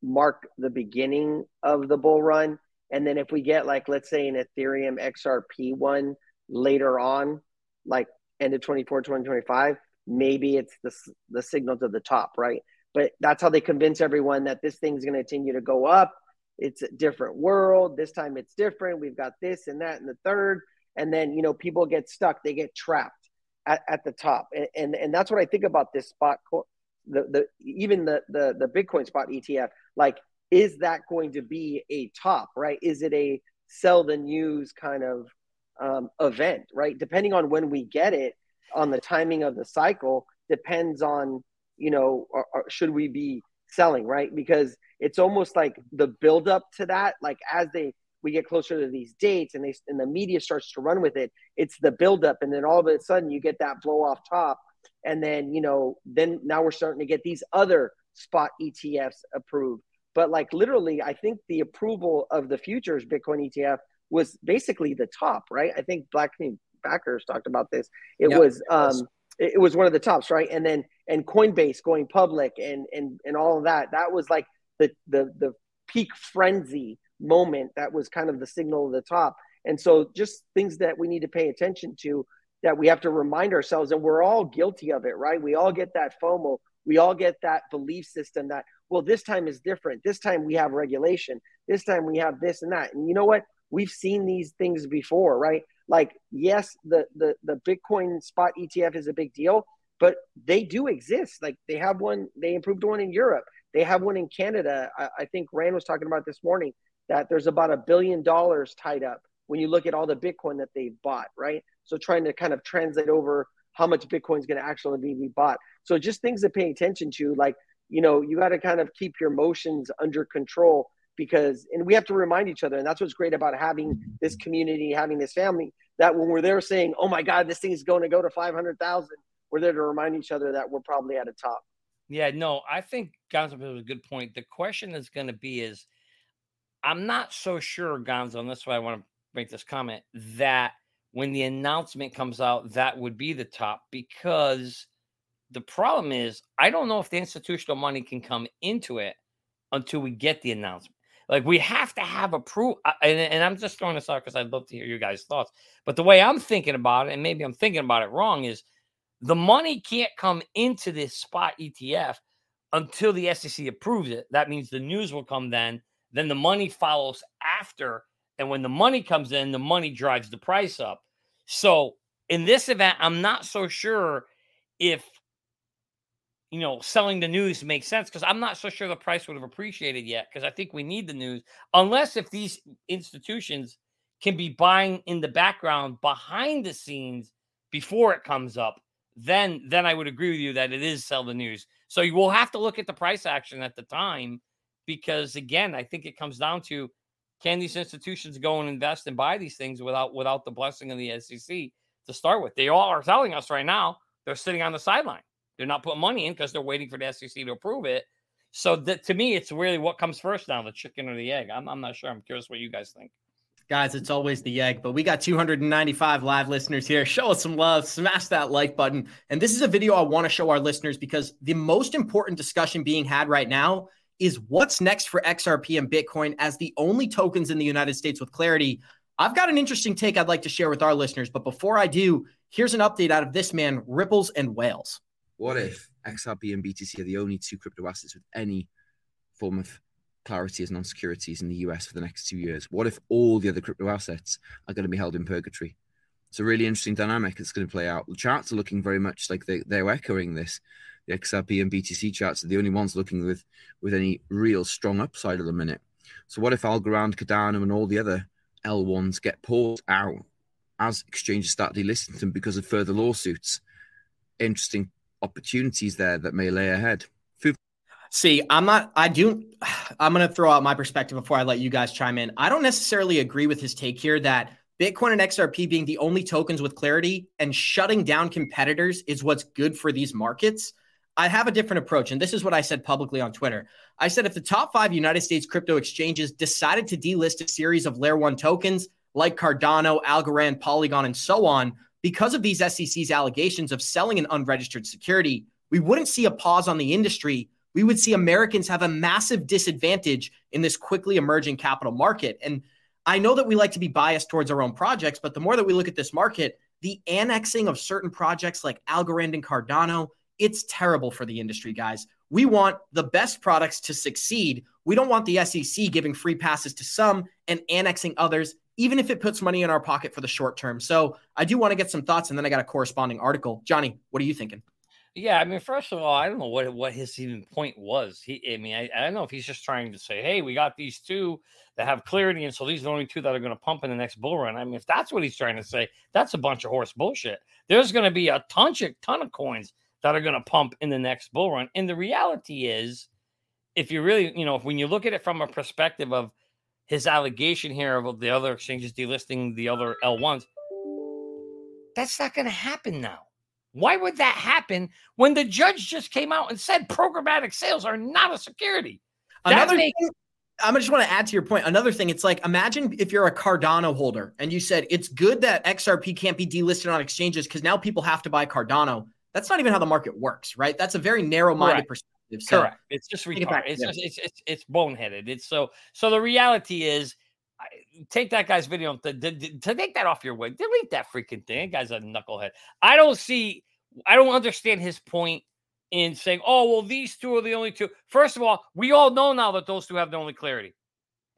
mark the beginning of the bull run. And then if we get, like, let's say an Ethereum X R P one later on, like end of twenty-four, twenty twenty-five, maybe it's the, the signal to the top, right? But that's how they convince everyone that this thing's going to continue to go up. It's a different world. This time it's different. We've got this and that and the third. And then, you know, people get stuck. They get trapped at, at the top. And, and and that's what I think about this spot, the the even the, the, the Bitcoin spot E T F. Like, is that going to be a top, right? Is it a sell the news kind of um, event, right? Depending on when we get it, on the timing of the cycle, depends on, you know, or, or should we be selling, right? Because it's almost like the buildup to that, like as they we get closer to these dates and they and the media starts to run with it, it's the buildup, and then all of a sudden you get that blow off top, and then, you know, then now we're starting to get these other spot E T Fs approved. But like literally, I think the approval of the futures Bitcoin E T F was basically the top, right? I think Blockchain Backer talked about this. It yep, was. Um, It was one of the tops, right? And then and Coinbase going public and and and all of that. That was like the the the peak frenzy moment. That was kind of the signal of the top. And so just things that we need to pay attention to, that we have to remind ourselves, and we're all guilty of it, right? We all get that FOMO. We all get that belief system that, well, this time is different. This time we have regulation. This time we have this and that. And you know what? We've seen these things before, right? Like, yes, the, the, the Bitcoin spot E T F is a big deal, but they do exist. Like, they have one, they improved one in Europe. They have one in Canada. I, I think Rand was talking about this morning that there's about a billion dollars tied up when you look at all the Bitcoin that they've bought, right? So trying to kind of translate over how much Bitcoin is going to actually be bought. So just things to pay attention to, like, you know, you got to kind of keep your emotions under control. Because, and we have to remind each other, and that's what's great about having this community, having this family, that when we're there saying, oh my God, this thing is going to go to five hundred thousand, we're there to remind each other that we're probably at a top. Yeah, no, I think Gonzo was a good point. The question is going to be is, I'm not so sure, Gonzo, and that's why I want to make this comment, that when the announcement comes out, that would be the top, because the problem is, I don't know if the institutional money can come into it until we get the announcement. Like, we have to have approval, and, and I'm just throwing this out because I'd love to hear your guys' thoughts. But the way I'm thinking about it, and maybe I'm thinking about it wrong, is the money can't come into this spot E T F until the S E C approves it. That means the news will come then. Then the money follows after. And when the money comes in, the money drives the price up. So in this event, I'm not so sure if, you know, selling the news makes sense, because I'm not so sure the price would have appreciated yet, because I think we need the news, unless if these institutions can be buying in the background behind the scenes before it comes up, then, then I would agree with you that it is sell the news. So you will have to look at the price action at the time, because again, I think it comes down to, can these institutions go and invest and buy these things without, without the blessing of the S E C to start with? They all are telling us right now, they're sitting on the sideline. They're not putting money in because they're waiting for the S E C to approve it. So that, to me, it's really what comes first now, the chicken or the egg. I'm, I'm not sure. I'm curious what you guys think. Guys, it's always the egg, but we got two hundred ninety-five live listeners here. Show us some love. Smash that like button. And this is a video I want to show our listeners, because the most important discussion being had right now is what's next for X R P and Bitcoin as the only tokens in the United States with clarity. I've got an interesting take I'd like to share with our listeners, but before I do, here's an update out of this man, Ripples and Whales. What if X R P and B T C are the only two crypto assets with any form of clarity as non-securities in the U S for the next two years? What if all the other crypto assets are going to be held in purgatory? It's a really interesting dynamic that's going to play out. The charts are looking very much like they, they're echoing this. The X R P and B T C charts are the only ones looking with, with any real strong upside at the minute. So what if Algorand, Cardano, and all the other L ones get poured out as exchanges start delisting them because of further lawsuits? Interesting opportunities there that may lay ahead. See, I'm not, I do, I'm going to throw out my perspective before I let you guys chime in. I don't necessarily agree with his take here that Bitcoin and X R P being the only tokens with clarity and shutting down competitors is what's good for these markets. I have a different approach, and this is what I said publicly on Twitter. I said if the top five United States crypto exchanges decided to delist a series of layer one tokens like Cardano, Algorand, Polygon, and so on, because of these S E C's allegations of selling an unregistered security, we wouldn't see a pause on the industry. We would see Americans have a massive disadvantage in this quickly emerging capital market. And I know that we like to be biased towards our own projects, but the more that we look at this market, the annexing of certain projects like Algorand and Cardano, it's terrible for the industry, guys. We want the best products to succeed. We don't want the S E C giving free passes to some and annexing others, even if it puts money in our pocket for the short term. So I do want to get some thoughts, and then I got a corresponding article. Johnny, what are you thinking? Yeah, I mean, first of all, I don't know what, what his even point was. He, I mean, I, I don't know if he's just trying to say, hey, we got these two that have clarity, and so these are the only two that are going to pump in the next bull run. I mean, if that's what he's trying to say, that's a bunch of horse bullshit. There's going to be a ton, ton of coins that are going to pump in the next bull run. And the reality is, if you really, you know, when you look at it from a perspective of his allegation here of the other exchanges delisting the other L ones, that's not going to happen now. Why would that happen when the judge just came out and said programmatic sales are not a security? Another makes- thing, I just want to add to your point. Another thing, it's like, imagine if you're a Cardano holder and you said, it's good that X R P can't be delisted on exchanges because now people have to buy Cardano. That's not even how the market works, right? That's a very narrow-minded Correct. Perspective. So Correct. It's just retarded. It's, just, it's, it's, it's boneheaded. It's so, so the reality is, take that guy's video to, to, to take that off your way. Delete that freaking thing. That guy's a knucklehead. I don't see, I don't understand his point in saying, oh, well, these two are the only two. First of all, we all know now that those two have the only clarity.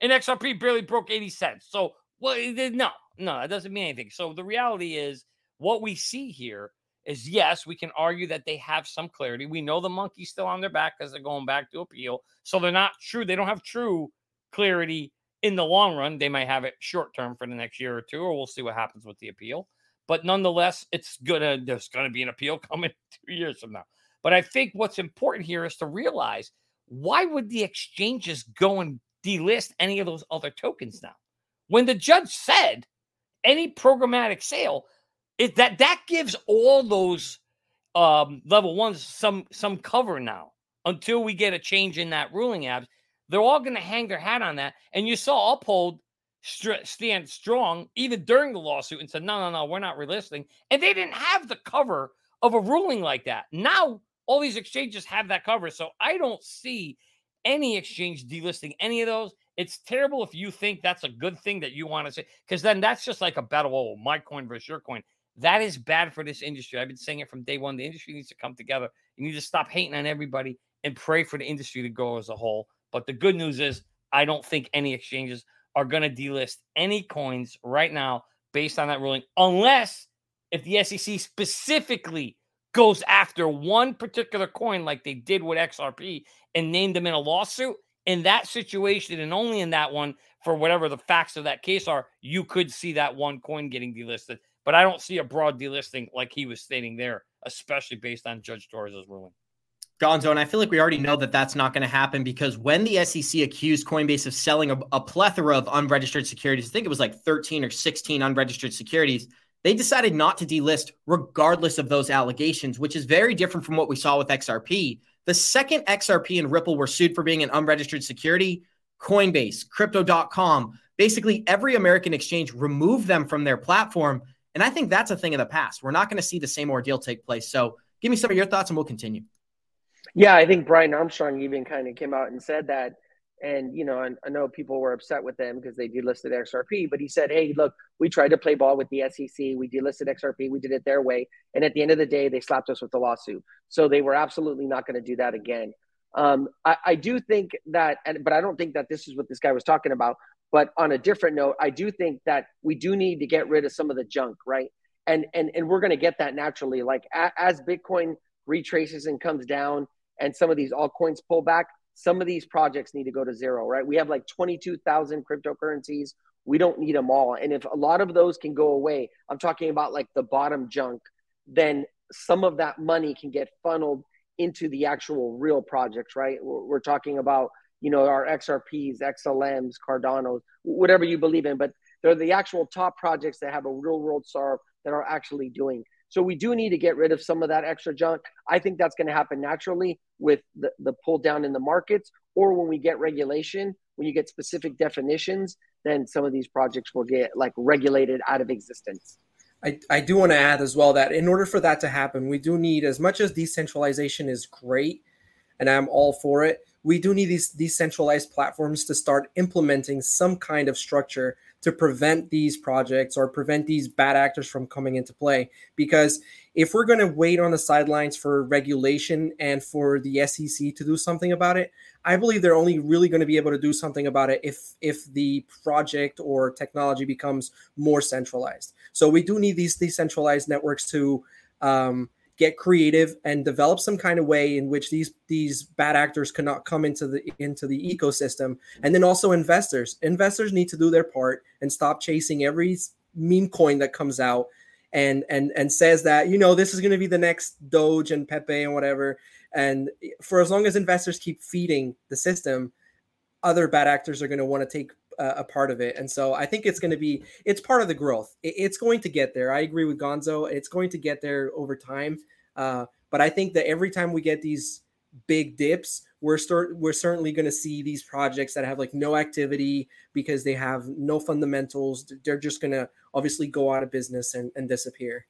And X R P barely broke eighty cents. So, well, no, no, it doesn't mean anything. So the reality is what we see here is, yes, we can argue that they have some clarity. We know the monkey's still on their back because they're going back to appeal. So they're not true. They don't have true clarity. In the long run, they might have it short term for the next year or two, or we'll see what happens with the appeal. But nonetheless, it's gonna there's gonna be an appeal coming two years from now. But I think what's important here is to realize, why would the exchanges go and delist any of those other tokens now? When the judge said any programmatic sale, it that that gives all those um, level ones some some cover now until we get a change in that ruling, Abs. They're all going to hang their hat on that. And you saw Uphold st- stand strong even during the lawsuit and said, no, no, no, we're not relisting. And they didn't have the cover of a ruling like that. Now all these exchanges have that cover. So I don't see any exchange delisting any of those. It's terrible if you think that's a good thing that you want to say, because then that's just like a battle. Oh, my coin versus your coin. That is bad for this industry. I've been saying it from day one. The industry needs to come together. You need to stop hating on everybody and pray for the industry to go as a whole. But the good news is I don't think any exchanges are going to delist any coins right now based on that ruling, unless if the S E C specifically goes after one particular coin like they did with X R P and named them in a lawsuit. In that situation, and only in that one, for whatever the facts of that case are, you could see that one coin getting delisted. But I don't see a broad delisting like he was stating there, especially based on Judge Torres' ruling. Gonzo, and I feel like we already know that that's not going to happen, because when the S E C accused Coinbase of selling a, a plethora of unregistered securities, I think it was like thirteen or sixteen unregistered securities, they decided not to delist regardless of those allegations, which is very different from what we saw with X R P. The second X R P and Ripple were sued for being an unregistered security, Coinbase, Crypto dot com, basically every American exchange removed them from their platform. And I think that's a thing of the past. We're not going to see the same ordeal take place. So give me some of your thoughts and we'll continue. Yeah, I think Brian Armstrong even kind of came out and said that. And, you know, I, I know people were upset with them because they delisted X R P, but he said, hey, look, we tried to play ball with the S E C. We delisted X R P. We did it their way. And at the end of the day, they slapped us with the lawsuit. So they were absolutely not going to do that again. Um, I, I do think that, and, but I don't think that this is what this guy was talking about. But on a different note, I do think that we do need to get rid of some of the junk, right? And, and, and we're going to get that naturally. Like a, as Bitcoin retraces and comes down, and some of these altcoins pull back, some of these projects need to go to zero, right? We have like twenty-two thousand cryptocurrencies. We don't need them all. And if a lot of those can go away, I'm talking about like the bottom junk, then some of that money can get funneled into the actual real projects, right? We're talking about, you know, our X R Ps, X L Ms, Cardanos, whatever you believe in, but they're the actual top projects that have a real world solve that are actually doing. So we do need to get rid of some of that extra junk. I think that's going to happen naturally with the, the pull down in the markets, or when we get regulation, when you get specific definitions, then some of these projects will get like regulated out of existence. I, I do want to add as well that in order for that to happen, we do need, as much as decentralization is great, and I'm all for it, we do need these decentralized platforms to start implementing some kind of structure to prevent these projects or prevent these bad actors from coming into play. Because if we're going to wait on the sidelines for regulation and for the S E C to do something about it, I believe they're only really going to be able to do something about it if if the project or technology becomes more centralized. So we do need these decentralized networks to um, get creative and develop some kind of way in which these these bad actors cannot come into the into the ecosystem. And then also investors. Investors need to do their part and stop chasing every meme coin that comes out and and and says that, you know, this is going to be the next Doge and Pepe and whatever. And for as long as investors keep feeding the system, other bad actors are going to want to take a, a part of it. And so I think it's going to be, it's part of the growth. It, it's going to get there. I agree with Gonzo. It's going to get there over time. Uh, but I think that every time we get these big dips, we're start, we're certainly going to see these projects that have like no activity because they have no fundamentals. They're just going to obviously go out of business and, and disappear.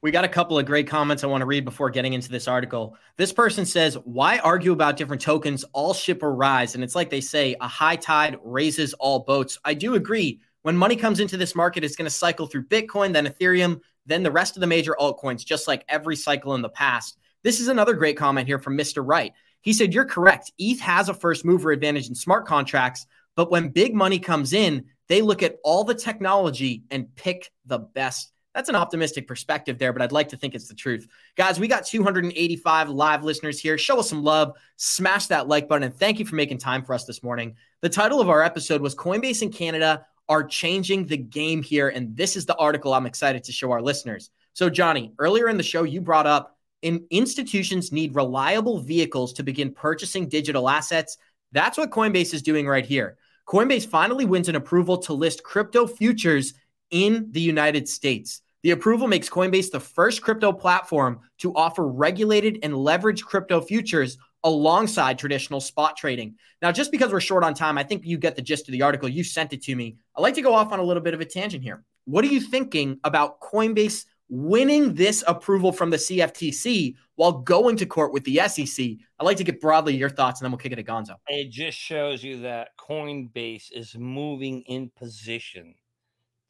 We got a couple of great comments I want to read before getting into this article. This person says, why argue about different tokens? All ship or rise. And it's like they say, a high tide raises all boats. I do agree. When money comes into this market, it's going to cycle through Bitcoin, then Ethereum, then the rest of the major altcoins, just like every cycle in the past. This is another great comment here from Mister Wright. He said, you're correct. E T H has a first mover advantage in smart contracts, but when big money comes in, they look at all the technology and pick the best. That's an optimistic perspective there, but I'd like to think it's the truth. Guys, we got two hundred eighty-five live listeners here. Show us some love. Smash that like button, and thank you for making time for us this morning. The title of our episode was Coinbase and Canada are changing the game here, and this is the article I'm excited to show our listeners. So, Johnny, earlier in the show, you brought up in institutions need reliable vehicles to begin purchasing digital assets. That's what Coinbase is doing right here. Coinbase finally wins an approval to list crypto futures in the United States. The approval makes Coinbase the first crypto platform to offer regulated and leveraged crypto futures alongside traditional spot trading. Now, just because we're short on time, I think you get the gist of the article. You sent it to me. I'd like to go off on a little bit of a tangent here. What are you thinking about Coinbase winning this approval from the C F T C while going to court with the S E C? I'd like to get broadly your thoughts, and then we'll kick it to Gonzo. It just shows you that Coinbase is moving in position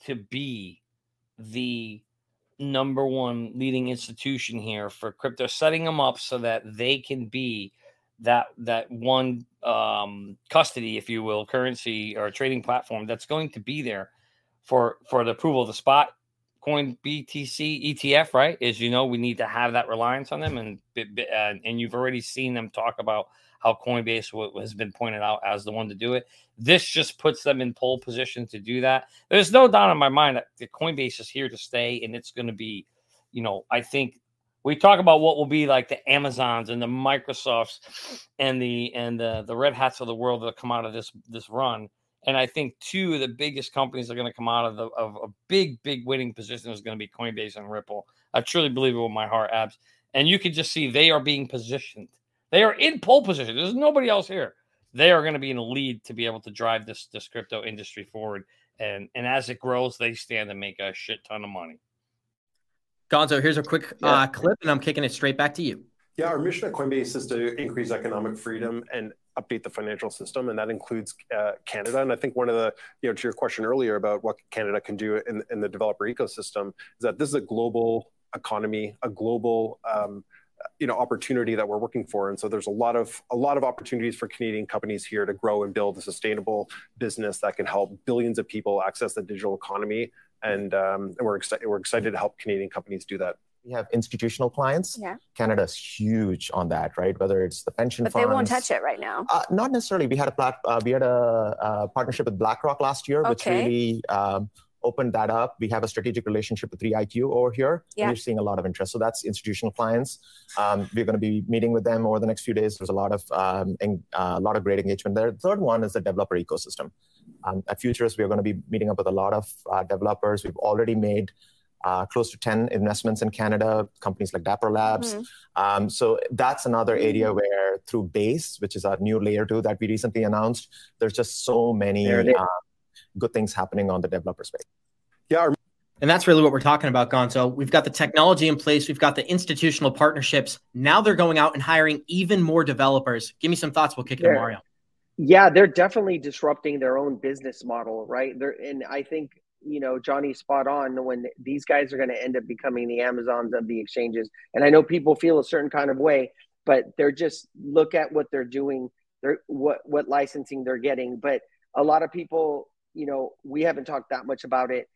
to be the number one leading institution here for crypto, setting them up so that they can be that that one um, custody, if you will, currency or trading platform that's going to be there for, for the approval of the spot coin B T C E T F, right? As you know, we need to have that reliance on them. And, and you've already seen them talk about how Coinbase has been pointed out as the one to do it. This just puts them in pole position to do that. There's no doubt in my mind that the Coinbase is here to stay, and it's going to be, you know, I think we talk about what will be like the Amazons and the Microsofts and the and the, the Red Hats of the world that come out of this this run. And I think two of the biggest companies that are going to come out of the, of a big big winning position is going to be Coinbase and Ripple. I truly believe it with my heart, Abs. And you can just see they are being positioned. They are in pole position. There's nobody else here. They are going to be in the lead to be able to drive this, this crypto industry forward. And, and as it grows, they stand to make a shit ton of money. Gonzo, here's a quick yeah. uh, clip, and I'm kicking it straight back to you. Yeah, our mission at Coinbase is to increase economic freedom and update the financial system, and that includes uh, Canada. And I think one of the, you know, to your question earlier about what Canada can do in, in the developer ecosystem is that this is a global economy, a global um you know, opportunity that we're working for. And so there's a lot of a lot of opportunities for Canadian companies here to grow and build a sustainable business that can help billions of people access the digital economy. And, um, and we're, exci- we're excited to help Canadian companies do that. We have institutional clients. Yeah. Canada's huge on that, right? Whether it's the pension but funds. But they won't touch it right now. Uh, not necessarily. We had a, plat- uh, we had a uh, partnership with BlackRock last year, okay. which really um, opened that up. We have a strategic relationship with three I Q over here. Yeah. We're seeing a lot of interest. So that's institutional clients. Um, we're going to be meeting with them over the next few days. There's a lot of um, en- uh, a lot of great engagement there. The third one is the developer ecosystem. Um, at Futurist, we're going to be meeting up with a lot of uh, developers. We've already made uh, close to ten investments in Canada, companies like Dapper Labs. Mm-hmm. Um, so that's another area where through Base, which is our new layer two that we recently announced, there's just so many uh, good things happening on the developer space. Yeah, our- And that's really what we're talking about, Gonzo. We've got the technology in place. We've got the institutional partnerships. Now they're going out and hiring even more developers. Give me some thoughts. We'll kick it to Mario. Yeah, they're definitely disrupting their own business model, right? They're, and I think, you know, Johnny's spot on when these guys are going to end up becoming the Amazons of the exchanges. And I know people feel a certain kind of way, but they're just, look at what they're doing, they're, what, what licensing they're getting. But a lot of people, you know, we haven't talked that much about it.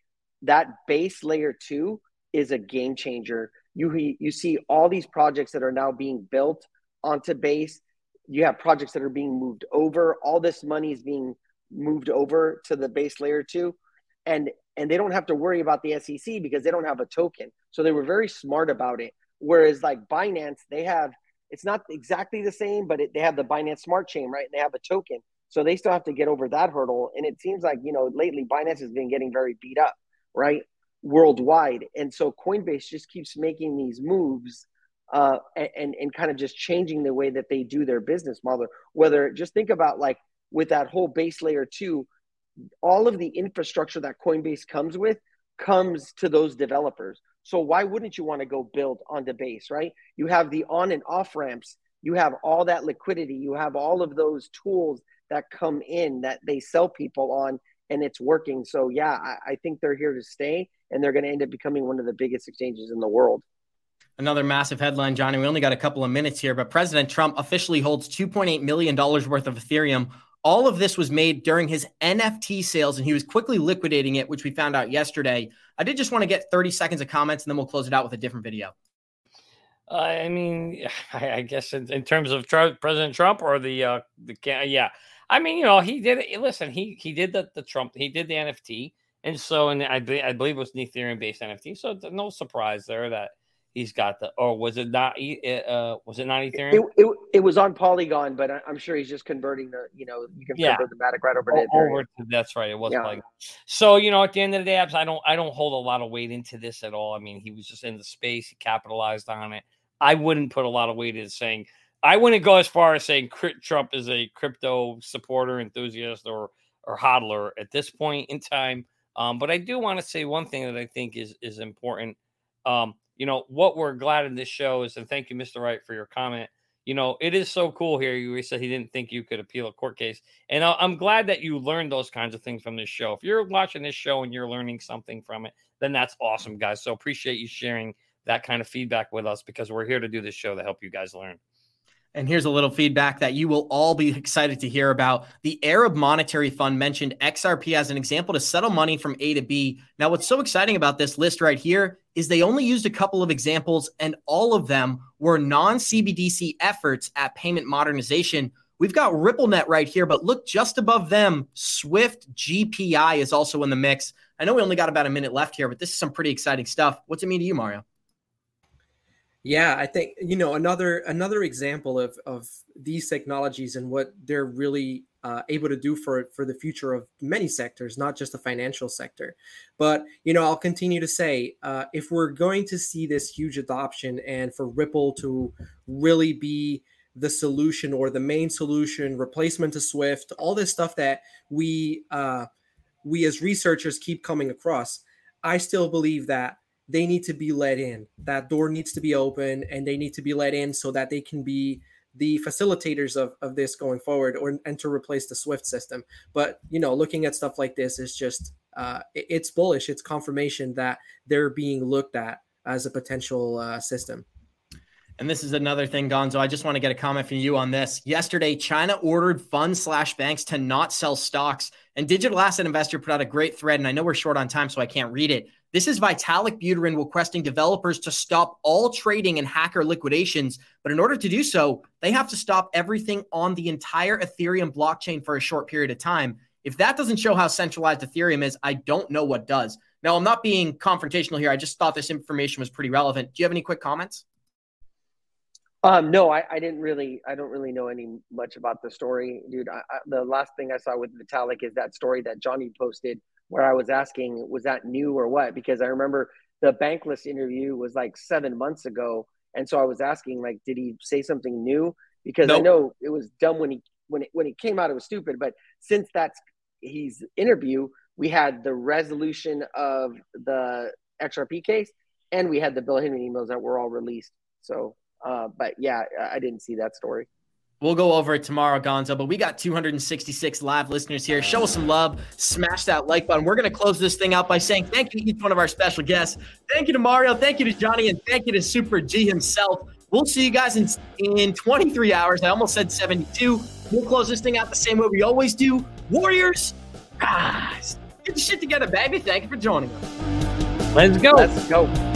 That Base layer two is a game changer. You you see all these projects that are now being built onto Base. You have projects that are being moved over. All this money is being moved over to the Base layer two. And, and they don't have to worry about the S E C because they don't have a token. So they were very smart about it. Whereas like Binance, they have, it's not exactly the same, but it, they have the Binance Smart Chain, right? And they have a token. So they still have to get over that hurdle. And it seems like, you know, lately Binance has been getting very beat up, right? Worldwide. And so Coinbase just keeps making these moves uh, and, and kind of just changing the way that they do their business model. Whether, just think about like with that whole Base layer two, all of the infrastructure that Coinbase comes with comes to those developers. So why wouldn't you want to go build on the Base, right? You have the on and off ramps. You have all that liquidity. You have all of those tools that come in that they sell people on. And it's working. So yeah, I, I think they're here to stay, and they're going to end up becoming one of the biggest exchanges in the world. Another massive headline, Johnny. We only got a couple of minutes here, but President Trump officially holds two point eight million dollars worth of Ethereum. All of this was made during his N F T sales, and he was quickly liquidating it, which we found out yesterday. I did just want to get thirty seconds of comments, and then we'll close it out with a different video. Uh, I mean, I guess in, in terms of Trump, President Trump or the, uh, the yeah, I mean, you know, he did it. Listen, he, he did the, the Trump, he did the N F T. And so, and I, I believe it was an Ethereum based N F T. So no surprise there that he's got the, or was it not, uh, was it not Ethereum? It, it, it was on Polygon, but I'm sure he's just converting the, you know, you can yeah. convert the Matic right over to Ethereum. Over to, that's right. It was yeah. Polygon. So, you know, at the end of the day, I don't, I don't hold a lot of weight into this at all. I mean, he was just in the space. He capitalized on it. I wouldn't put a lot of weight into saying, I wouldn't go as far as saying Trump is a crypto supporter, enthusiast, or or hodler at this point in time. Um, but I do want to say one thing that I think is is important. Um, you know, what we're glad in this show is, and thank you, Mister Wright, for your comment. You know, it is so cool here. You said he didn't think you could appeal a court case. And I'm glad that you learned those kinds of things from this show. If you're watching this show and you're learning something from it, then that's awesome, guys. So appreciate you sharing that kind of feedback with us, because we're here to do this show to help you guys learn. And here's a little feedback that you will all be excited to hear about. The Arab Monetary Fund mentioned X R P as an example to settle money from A to B. Now, what's so exciting about this list right here is they only used a couple of examples, and all of them were non-C B D C efforts at payment modernization. We've got RippleNet right here, but look just above them, SWIFT G P I is also in the mix. I know we only got about a minute left here, but this is some pretty exciting stuff. What's it mean to you, Mario? Yeah, I think, you know, another another example of, of these technologies and what they're really uh, able to do for for the future of many sectors, not just the financial sector. But, you know, I'll continue to say, uh, if we're going to see this huge adoption and for Ripple to really be the solution or the main solution, replacement to SWIFT, all this stuff that we uh, we as researchers keep coming across, I still believe that they need to be let in. That door needs to be open, and they need to be let in so that they can be the facilitators of, of this going forward, or and to replace the SWIFT system. But, you know, looking at stuff like this is just, uh, it, it's bullish. It's confirmation that they're being looked at as a potential uh, system. And this is another thing, Gonzo. I just want to get a comment from you on this. Yesterday, China ordered funds slash banks to not sell stocks. And Digital Asset Investor put out a great thread, and I know we're short on time, so I can't read it. This is Vitalik Buterin requesting developers to stop all trading and hacker liquidations. But in order to do so, they have to stop everything on the entire Ethereum blockchain for a short period of time. If that doesn't show how centralized Ethereum is, I don't know what does. Now, I'm not being confrontational here. I just thought this information was pretty relevant. Do you have any quick comments? Um, no, I, I didn't really, I don't really know any much about the story, dude. I, I, the last thing I saw with Vitalik is that story that Johnny posted where I was asking, was that new or what? Because I remember the Bankless interview was like seven months ago. And so I was asking, like, did he say something new? Because nope. I know it was dumb when he when it, when it came out, it was stupid. But since that's his interview, we had the resolution of the X R P case, and we had the Bill Hinman emails that were all released. So, uh, but yeah, I didn't see that story. We'll go over it tomorrow, Gonzo, but we got two hundred sixty-six live listeners here. Show us some love. Smash that like button. We're going to close this thing out by saying thank you to each one of our special guests. Thank you to Mario. Thank you to Johnny. And thank you to Super G himself. We'll see you guys in, in twenty-three hours. I almost said seventy-two. We'll close this thing out the same way we always do. Warriors, rise. Get your shit together, baby. Thank you for joining us. Let's go. Let's go.